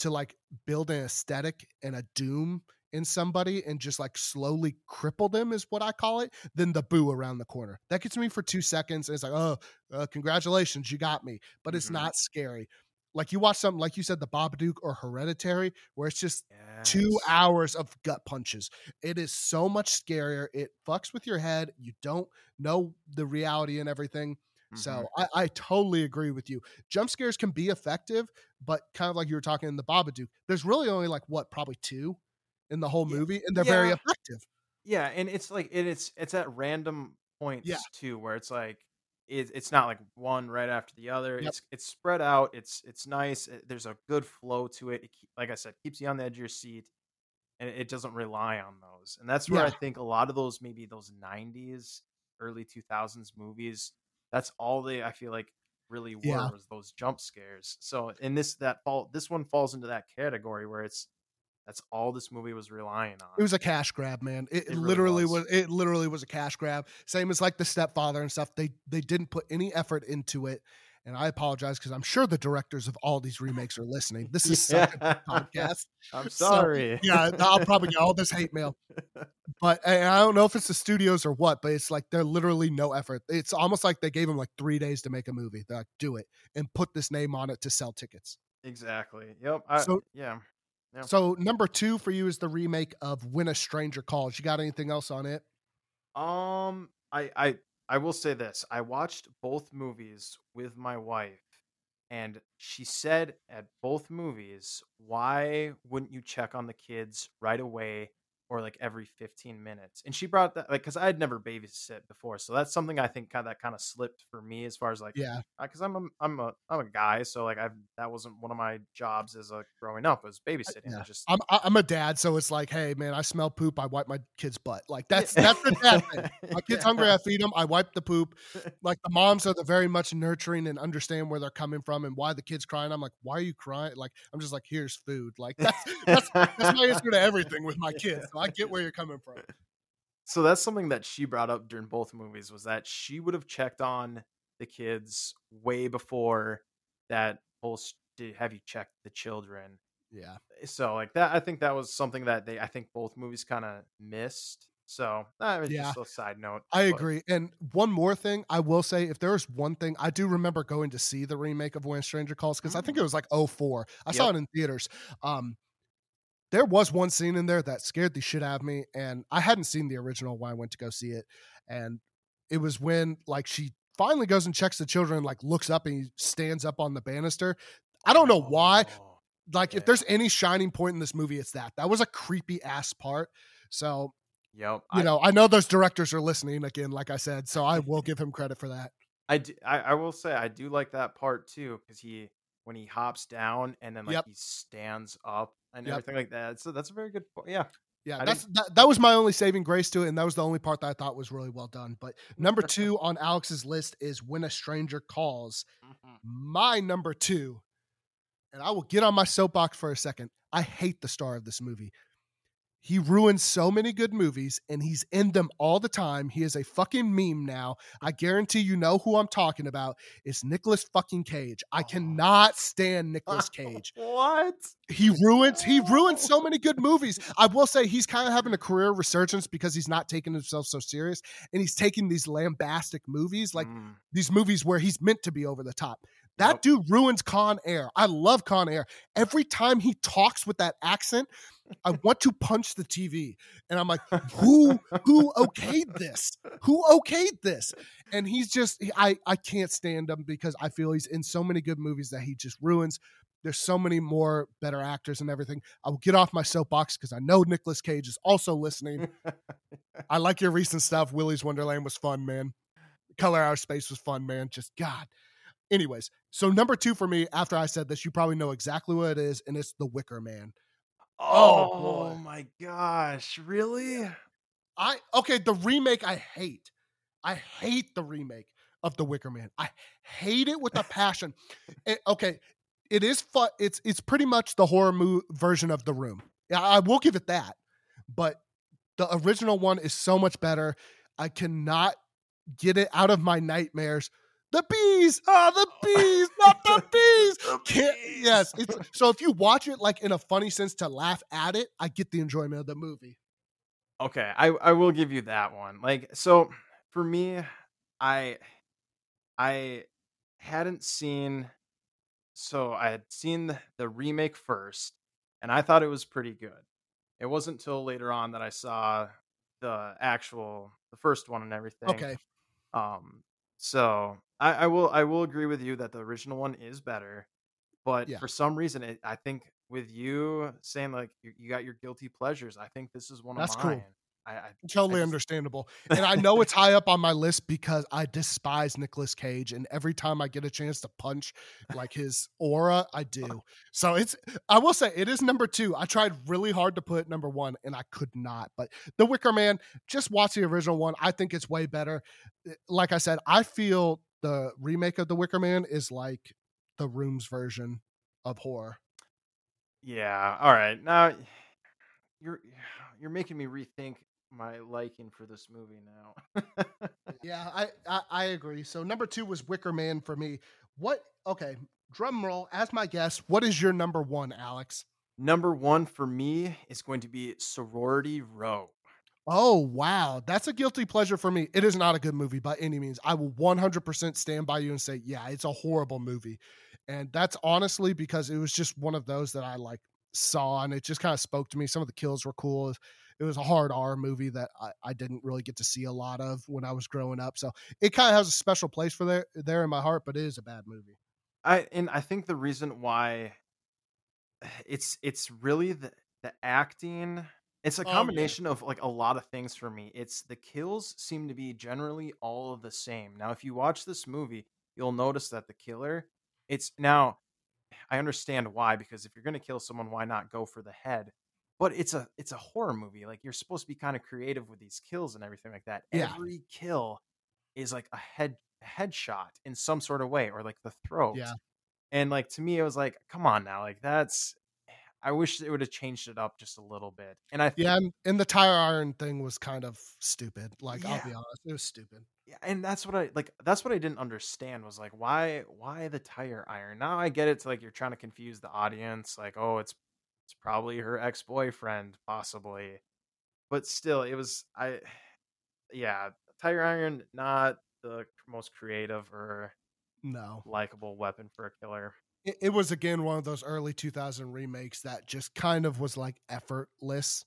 to like build an aesthetic and a doom in somebody and just like slowly cripple them is what I call it, than the boo around the corner. That gets me for two seconds. And it's like, oh, uh, congratulations, you got me. But mm-hmm. it's not scary. Like you watch something, like you said, The Babadook or Hereditary, where it's just yes. two hours of gut punches. It is so much scarier. It fucks with your head. You don't know the reality and everything. Mm-hmm. So I, I totally agree with you. Jump scares can be effective, but kind of like you were talking in The Babadook, there's really only like what, probably two in the whole yeah. movie, and they're yeah. very effective. Yeah, and it's like it, it's it's at random points yeah. too, where it's like. It's not like one right after the other. Yep. It's it's spread out. It's it's nice. There's a good flow to it. It keep, like I said, keeps you on the edge of your seat, and it doesn't rely on those. And that's where yeah. I think a lot of those maybe those nineties, early two thousands movies. That's all they I feel like really were yeah. was those jump scares. So in this that fall this one falls into that category where it's. That's all this movie was relying on. It was a cash grab, man. It, it really literally was. was. It literally was a cash grab. Same as like the Stepfather and stuff. They they didn't put any effort into it. And I apologize because I'm sure the directors of all these remakes are listening. This is such yeah. a podcast. I'm sorry. So, yeah, I'll probably get all this hate mail. But and I don't know if it's the studios or what, but it's like they're literally no effort. It's almost like they gave them like three days to make a movie. They're like, do it and put this name on it to sell tickets. Exactly. Yep. I, so, yeah. Yeah. So number two for you is the remake of When a Stranger Calls. You got anything else on it? Um, I, I, I will say this. I watched both movies with my wife and she said at both movies, why wouldn't you check on the kids right away or like every fifteen minutes? And she brought that like, cause I had never babysat before. So that's something I think kind of, that kind of slipped for me as far as like, yeah, cause I'm, a, I'm a, I'm a guy. So like I've, that wasn't one of my jobs as a growing up was babysitting. Yeah. I just, I'm, I'm a dad. So it's like, hey man, I smell poop. I wipe my kid's butt. Like that's, that's the dad thing. My kid's yeah. hungry. I feed them. I wipe the poop. Like the moms are the very much nurturing and understand where they're coming from and why the kid's crying. I'm like, why are you crying? Like, I'm just like, here's food. Like that's, that's, that's my answer to everything with my kids. So I get where you're coming from. So that's something that she brought up during both movies was that she would have checked on the kids way before that whole st- have you checked the children. Yeah. So like that, I think that was something that they, I think both movies kind of missed. So that was yeah. just a side note. I but. agree. And one more thing I will say, if there is one thing, I do remember going to see the remake of When a Stranger Calls, because mm. I think it was like oh four. I yep. saw it in theaters. Um, There was one scene in there that scared the shit out of me, and I hadn't seen the original when I went to go see it. And it was when like she finally goes and checks the children and, like, looks up and he stands up on the banister. I don't know why. Like, yeah. if there's any shining point in this movie, it's that. That was a creepy ass part. So, yep. you I, know, I know those directors are listening again, like I said, so I will give him credit for that. I, do, I, I will say I do like that part, too, because he when he hops down and then, like, yep. he stands up and yep. everything like that. So that's a very good point. Yeah. Yeah, that's, that, that was my only saving grace to it, and that was the only part that I thought was really well done. But number two on Alex's list is When a Stranger Calls. Mm-hmm. My number two, and I will get on my soapbox for a second, I hate the star of this movie. He ruins so many good movies, and he's in them all the time. He is a fucking meme now. I guarantee you know who I'm talking about. It's Nicolas fucking Cage. I cannot stand Nicolas Cage. What? He ruins he ruins so many good movies. I will say he's kind of having a career resurgence because he's not taking himself so serious, and he's taking these lambastic movies, like mm. these movies where he's meant to be over the top. That yep. dude ruins Con Air. I love Con Air. Every time he talks with that accent, I want to punch the T V. And I'm like, who, who okayed this? Who okayed this? And he's just, I, I can't stand him because I feel he's in so many good movies that he just ruins. There's so many more better actors and everything. I will get off my soapbox because I know Nicolas Cage is also listening. I like your recent stuff. Willy's Wonderland was fun, man. Color Out of Space was fun, man. Just God. Anyways, so number two for me, after I said this, you probably know exactly what it is, and it's The Wicker Man. Oh, oh my gosh. Really? I okay, the remake I hate. I hate the remake of The Wicker Man. I hate it with a passion. it, okay, it is fun. It's it's pretty much the horror mo- version of The Room. I, I will give it that, but the original one is so much better. I cannot get it out of my nightmares. The bees, ah, oh, the bees, not the bees. the Can't, bees. Yes. It's, so if you watch it like in a funny sense to laugh at it, I get the enjoyment of the movie. Okay, I, I will give you that one. Like, so for me, I I hadn't seen, so I had seen the, the remake first, and I thought it was pretty good. It wasn't till later on that I saw the actual, the first one and everything. Okay. Um. So I, I will I will agree with you that the original one is better, but yeah. for some reason, it, I think with you saying like you, you got your guilty pleasures, I think this is one That's of mine. Cool. I, I, totally I just... understandable. And I know it's high up on my list because I despise Nicolas Cage. And every time I get a chance to punch like his aura, I do. So it's, I will say it is number two. I tried really hard to put number one and I could not, but The Wicker Man, just watch the original one. I think it's way better. Like I said, I feel the remake of The Wicker Man is like The Room's version of horror. Yeah. All right. Now you're, you're making me rethink my liking for this movie now. yeah, I, I, I agree. So number two was Wicker Man for me. What? Okay, drum roll. As my guess, what is your number one, Alex? Number one for me is going to be Sorority Row. Oh, wow. That's a guilty pleasure for me. It is not a good movie by any means. I will one hundred percent stand by you and say, yeah, it's a horrible movie. And that's honestly because it was just one of those that I like saw, and it just kind of spoke to me. Some of the kills were cool. It was a hard R movie that I, I didn't really get to see a lot of when I was growing up. So it kind of has a special place for there, there in my heart, but it is a bad movie. I, and I think the reason why it's, it's really the, the acting, it's a combination oh, yeah. of like a lot of things for me. It's the kills seem to be generally all the same. Now, if you watch this movie, you'll notice that the killer it's now I understand why, because if you're going to kill someone, why not go for the head? But it's a it's a horror movie. Like, you're supposed to be kind of creative with these kills and everything like that. Yeah. Every kill is like a head a headshot in some sort of way, or like the throat. Yeah. And like, to me, it was like, come on now, like that's. I wish it would have changed it up just a little bit. And I think, yeah, and, and the tire iron thing was kind of stupid. Like, yeah. I'll be honest, it was stupid. Yeah, and that's what I like. That's what I didn't understand was like, why why the tire iron? Now I get it. To like, you're trying to confuse the audience. Like, oh, it's. It's probably her ex-boyfriend, possibly, but still, it was I. Yeah, tire iron, not the most creative or no likable weapon for a killer. It, it was again one of those early two thousand remakes that just kind of was like effortless.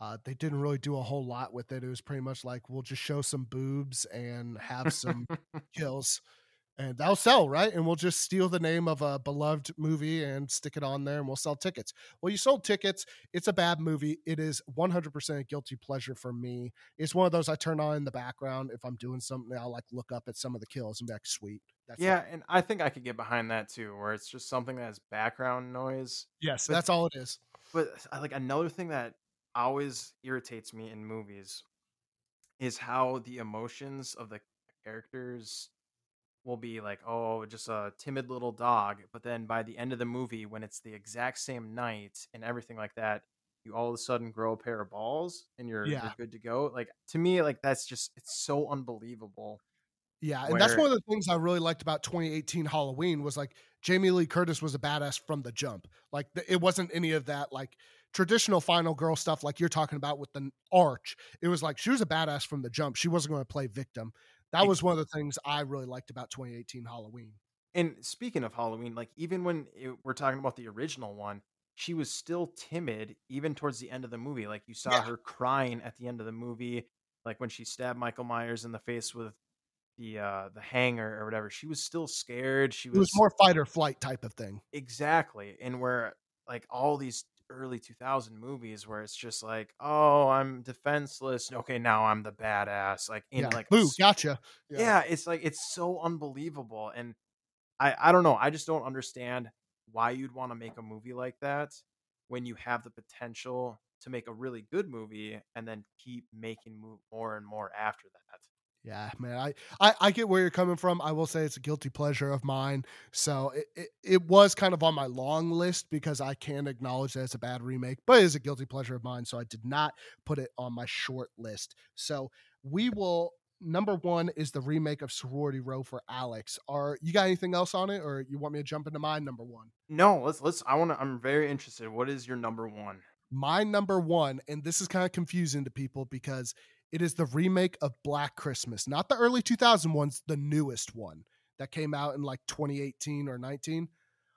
Uh, they didn't really do a whole lot with it. It was pretty much like, we'll just show some boobs and have some kills and that'll sell, right? And we'll just steal the name of a beloved movie and stick it on there and we'll sell tickets. Well, you sold tickets. It's a bad movie. It is one hundred percent a guilty pleasure for me. It's one of those I turn on in the background. If I'm doing something, I'll like look up at some of the kills and be like, sweet. That's yeah, it. And I think I could get behind that too, where it's just something that has background noise. Yes, but that's all it is. But like another thing that always irritates me in movies is how the emotions of the characters will be like, oh, just a timid little dog, but then by the end of the movie, when it's the exact same night and everything like that, you all of a sudden grow a pair of balls and you're, yeah. you're good to go. Like, to me, like that's just, it's so unbelievable. Yeah, and where... that's one of the things I really liked about twenty eighteen Halloween was like Jamie Lee Curtis was a badass from the jump. Like it wasn't any of that like traditional final girl stuff like you're talking about with the arch. It was like she was a badass from the jump. She wasn't going to play victim. That was one of the things I really liked about twenty eighteen Halloween. And speaking of Halloween, like even when it, we're talking about the original one, she was still timid even towards the end of the movie. Like you saw yeah. her crying at the end of the movie, like when she stabbed Michael Myers in the face with the uh the hanger or whatever. She was still scared. She was, it was more fight or flight type of thing. Exactly. And where like all these early two thousand movies where it's just like, oh, I'm defenseless, okay, now I'm the badass, like in yeah. like Boo, gotcha yeah. yeah it's like it's so unbelievable. And I I don't know, I just don't understand why you'd want to make a movie like that when you have the potential to make a really good movie and then keep making more and more after that. Yeah, man, I, I, I get where you're coming from. I will say it's a guilty pleasure of mine. So it, it, it was kind of on my long list because I can acknowledge that it's a bad remake, but it is a guilty pleasure of mine. So I did not put it on my short list. So we will, number one is the remake of Sorority Row for Alex. Are you got anything else on it, or you want me to jump into mine number one? No, let's, let's, I want to, I'm very interested. What is your number one? My number one, and this is kind of confusing to people because it is the remake of Black Christmas, not the early two thousand ones, the newest one that came out in like twenty eighteen or nineteen.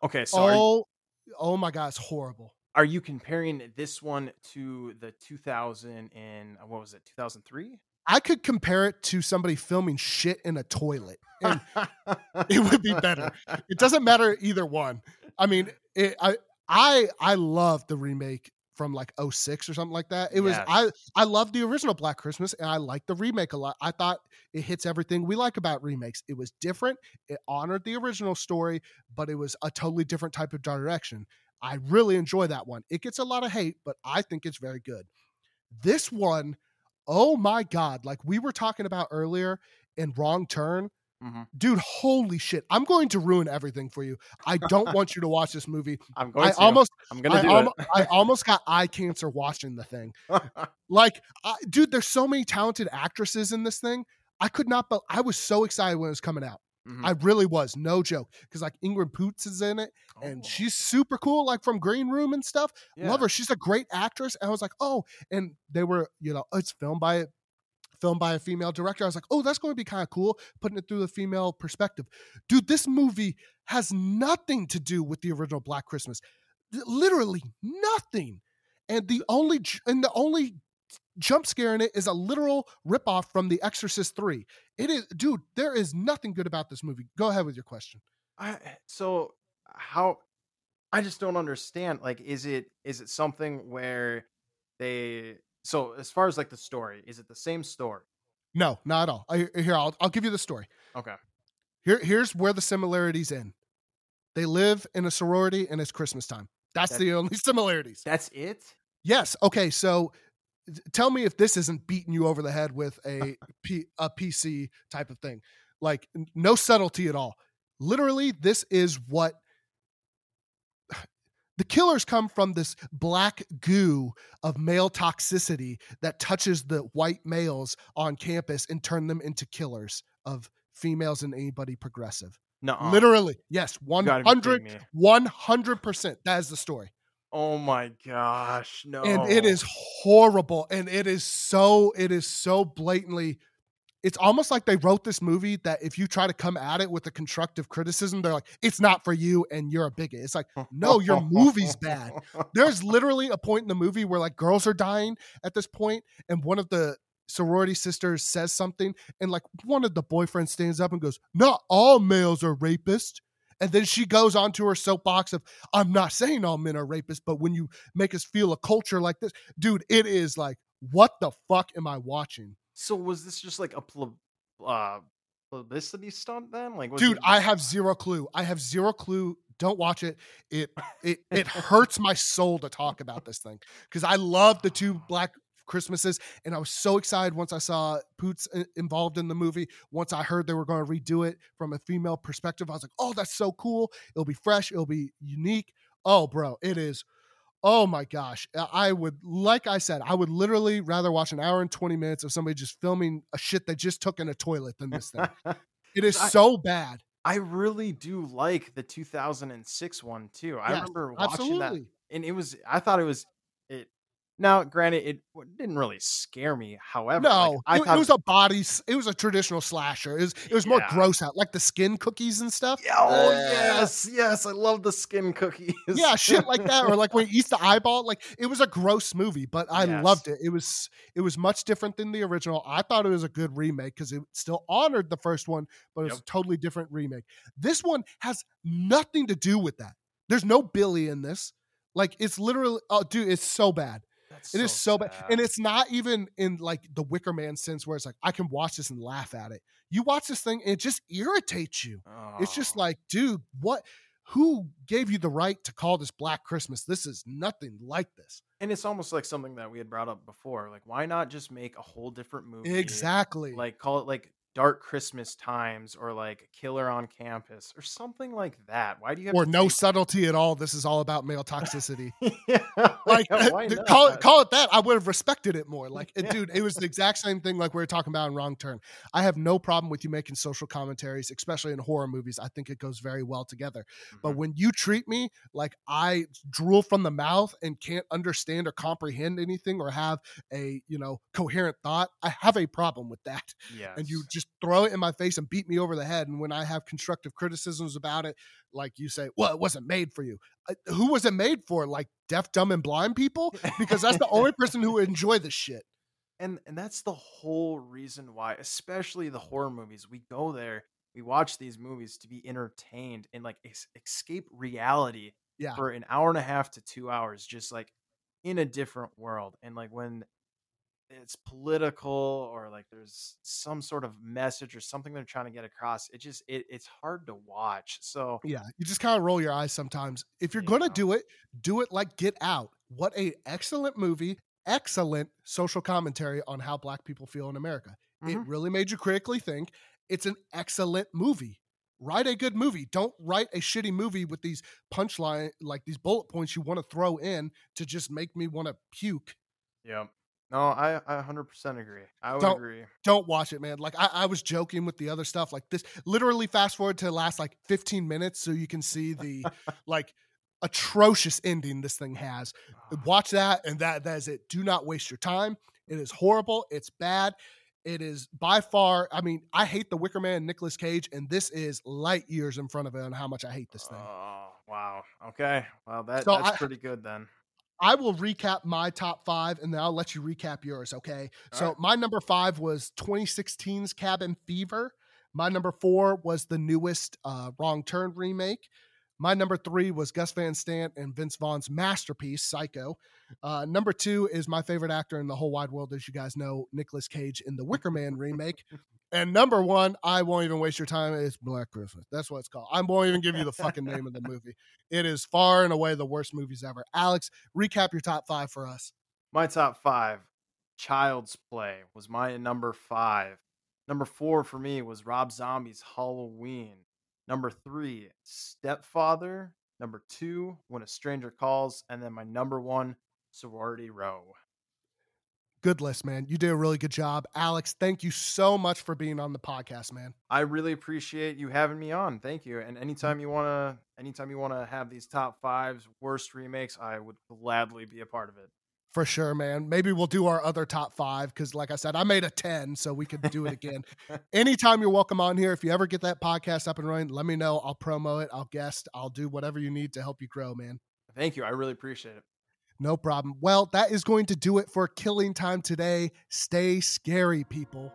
Okay. So oh, you, oh my God, it's horrible. Are you comparing this one to the two thousand and what was it? two thousand three? I could compare it to somebody filming shit in a toilet and it would be better. It doesn't matter either one. I mean, it, I, I, I love the remake from like oh six or something like that. It was, yes. I, I loved the original Black Christmas and I liked the remake a lot. I thought it hits everything we like about remakes. It was different. It honored the original story, but it was a totally different type of direction. I really enjoy that one. It gets a lot of hate, but I think it's very good. This one, oh my God. Like we were talking about earlier in Wrong Turn, mm-hmm. Dude, holy shit. I'm going to ruin everything for you. I don't want you to watch this movie. I'm going I to. Almost, I'm going to do I, it. I almost got eye cancer watching the thing. Like, I, dude, there's so many talented actresses in this thing. I could not, but I was so excited when it was coming out. Mm-hmm. I really was. No joke. Because like Ingrid Poots is in it and oh. she's super cool. Like from Green Room and stuff. Yeah. Love her. She's a great actress. And I was like, oh, and they were, you know, it's filmed by it. filmed by a female director. I was like, oh, that's going to be kind of cool, putting it through the female perspective. Dude, this movie has nothing to do with the original Black Christmas. Literally nothing. And the only and the only jump scare in it is a literal ripoff from The Exorcist three. It is, dude, there is nothing good about this movie. Go ahead with your question. I, so how, I just don't understand. Like, is it is it something where they... So as far as like the story, is it the same story? No, not at all. I, here, I'll I'll give you the story. Okay. Here, here's where the similarities end. They live in a sorority and it's Christmas time. That's, that's the only similarities. That's it? Yes. Okay. So tell me if this isn't beating you over the head with a, P, a P C type of thing. Like no subtlety at all. Literally, this is what... The killers come from this black goo of male toxicity that touches the white males on campus and turn them into killers of females and anybody progressive. No, literally. Yes. one hundred, one hundred percent. That is the story. Oh my gosh. No. And it is horrible. And it is so, it is so blatantly it's almost like they wrote this movie that if you try to come at it with a constructive criticism, they're like, it's not for you and you're a bigot. It's like, no, your movie's bad. There's literally a point in the movie where like girls are dying at this point, and one of the sorority sisters says something, and like one of the boyfriends stands up and goes, not all males are rapists. And then she goes onto her soapbox of, I'm not saying all men are rapists, but when you make us feel a culture like this, dude, it is like, what the fuck am I watching? So was this just like a pl- uh, publicity stunt then? Like, dude, I have zero clue. I have zero clue. Don't watch it. It it it hurts my soul to talk about this thing because I love the two Black Christmases, and I was so excited once I saw Poots involved in the movie. Once I heard they were going to redo it from a female perspective, I was like, oh, that's so cool. It'll be fresh. It'll be unique. Oh, bro, it is. Oh my gosh. I would, like I said, I would literally rather watch an hour and twenty minutes of somebody just filming a shit they just took in a toilet than this thing. It is I, so bad. I really do like the two thousand six one too. I yes, remember watching absolutely. that, and it was, I thought it was, it, now granted, it didn't really scare me. However, no, like, I it, thought, it was a body, it was a traditional slasher. It was, it was yeah. more gross out, like the skin cookies and stuff. Oh, uh, yes, yes. I love the skin cookies. Yeah, shit like that. Or like when he eats the eyeball. Like, it was a gross movie, but I yes. loved it. It was it was much different than the original. I thought it was a good remake because it still honored the first one, but it was yep. a totally different remake. This one has nothing to do with that. There's no Billy in this. Like, it's literally, oh, dude, it's so bad. That's it so is so bad. bad. And it's not even in like the Wicker Man sense where it's like, I can watch this and laugh at it. You watch this thing and it just irritates you. Oh. It's just like, dude, what, who gave you the right to call this Black Christmas? This is nothing like this. And it's almost like something that we had brought up before. Like, why not just make a whole different movie? Exactly. Like, call it like Dark Christmas Times or like Killer on Campus or something like that. Why do you have or to no subtlety that? At all? This is all about male toxicity. yeah, like yeah, call it call it that. I would have respected it more. Like, yeah. dude, it was the exact same thing like we were talking about in Wrong Turn. I have no problem with you making social commentaries, especially in horror movies. I think it goes very well together. Mm-hmm. But when you treat me like I drool from the mouth and can't understand or comprehend anything or have a, you know, coherent thought, I have a problem with that. Yes. And you just throw it in my face and beat me over the head. And when I have constructive criticisms about it, like you say, well, it wasn't made for you. Who was it made for? Like deaf, dumb, and blind people? Because that's the only person who would enjoy this shit. And and that's the whole reason why, especially the horror movies, we go there, we watch these movies to be entertained and like es- escape reality yeah. for an hour and a half to two hours, just like in a different world. And like when it's political or like there's some sort of message or something they're trying to get across, it just it it's hard to watch. So yeah, you just kind of roll your eyes sometimes. If you're yeah. gonna do it do it like Get Out. What a excellent movie, excellent social commentary on how Black people feel in America. Mm-hmm. It really made you critically think. It's an excellent movie. Write a good movie. Don't write a shitty movie with these punchline, like these bullet points you want to throw in to just make me want to puke. Yeah. No, I, I one hundred percent agree. I would don't, agree. Don't watch it, man. Like, I, I was joking with the other stuff. Like, this literally fast forward to the last, like, fifteen minutes so you can see the, like, atrocious ending this thing has. Watch that, and that that is it. Do not waste your time. It is horrible. It's bad. It is by far, I mean, I hate the Wicker Man and Nicolas Cage, and this is light years in front of it on how much I hate this thing. Oh, wow. Okay. Well, that, so that's I, pretty good then. I will recap my top five, and then I'll let you recap yours, okay? All so right. My number five was twenty sixteen's Cabin Fever. My number four was the newest uh, Wrong Turn remake. My number three was Gus Van Sant and Vince Vaughn's masterpiece, Psycho. Uh, number two is my favorite actor in the whole wide world, as you guys know, Nicolas Cage in the Wicker Man remake. And number one, I won't even waste your time. It's Black Christmas. That's what it's called. I won't even give you the fucking name of the movie. It is far and away the worst movies ever. Alex, recap your top five for us. My top five, Child's Play was my number five. Number four for me was Rob Zombie's Halloween. Number three, Stepfather. Number two, When a Stranger Calls. And then my number one, Sorority Row. Good list, man. You did a really good job. Alex, thank you so much for being on the podcast, man. I really appreciate you having me on. Thank you. And anytime you want to, anytime you want to have these top fives, worst remakes, I would gladly be a part of it. For sure, man. Maybe we'll do our other top five because, like I said, I made a ten, so we could do it again. Anytime you're welcome on here. If you ever get that podcast up and running, let me know. I'll promo it. I'll guest. I'll do whatever you need to help you grow, man. Thank you. I really appreciate it. No problem. Well, that is going to do it for Killing Time today. Stay scary, people.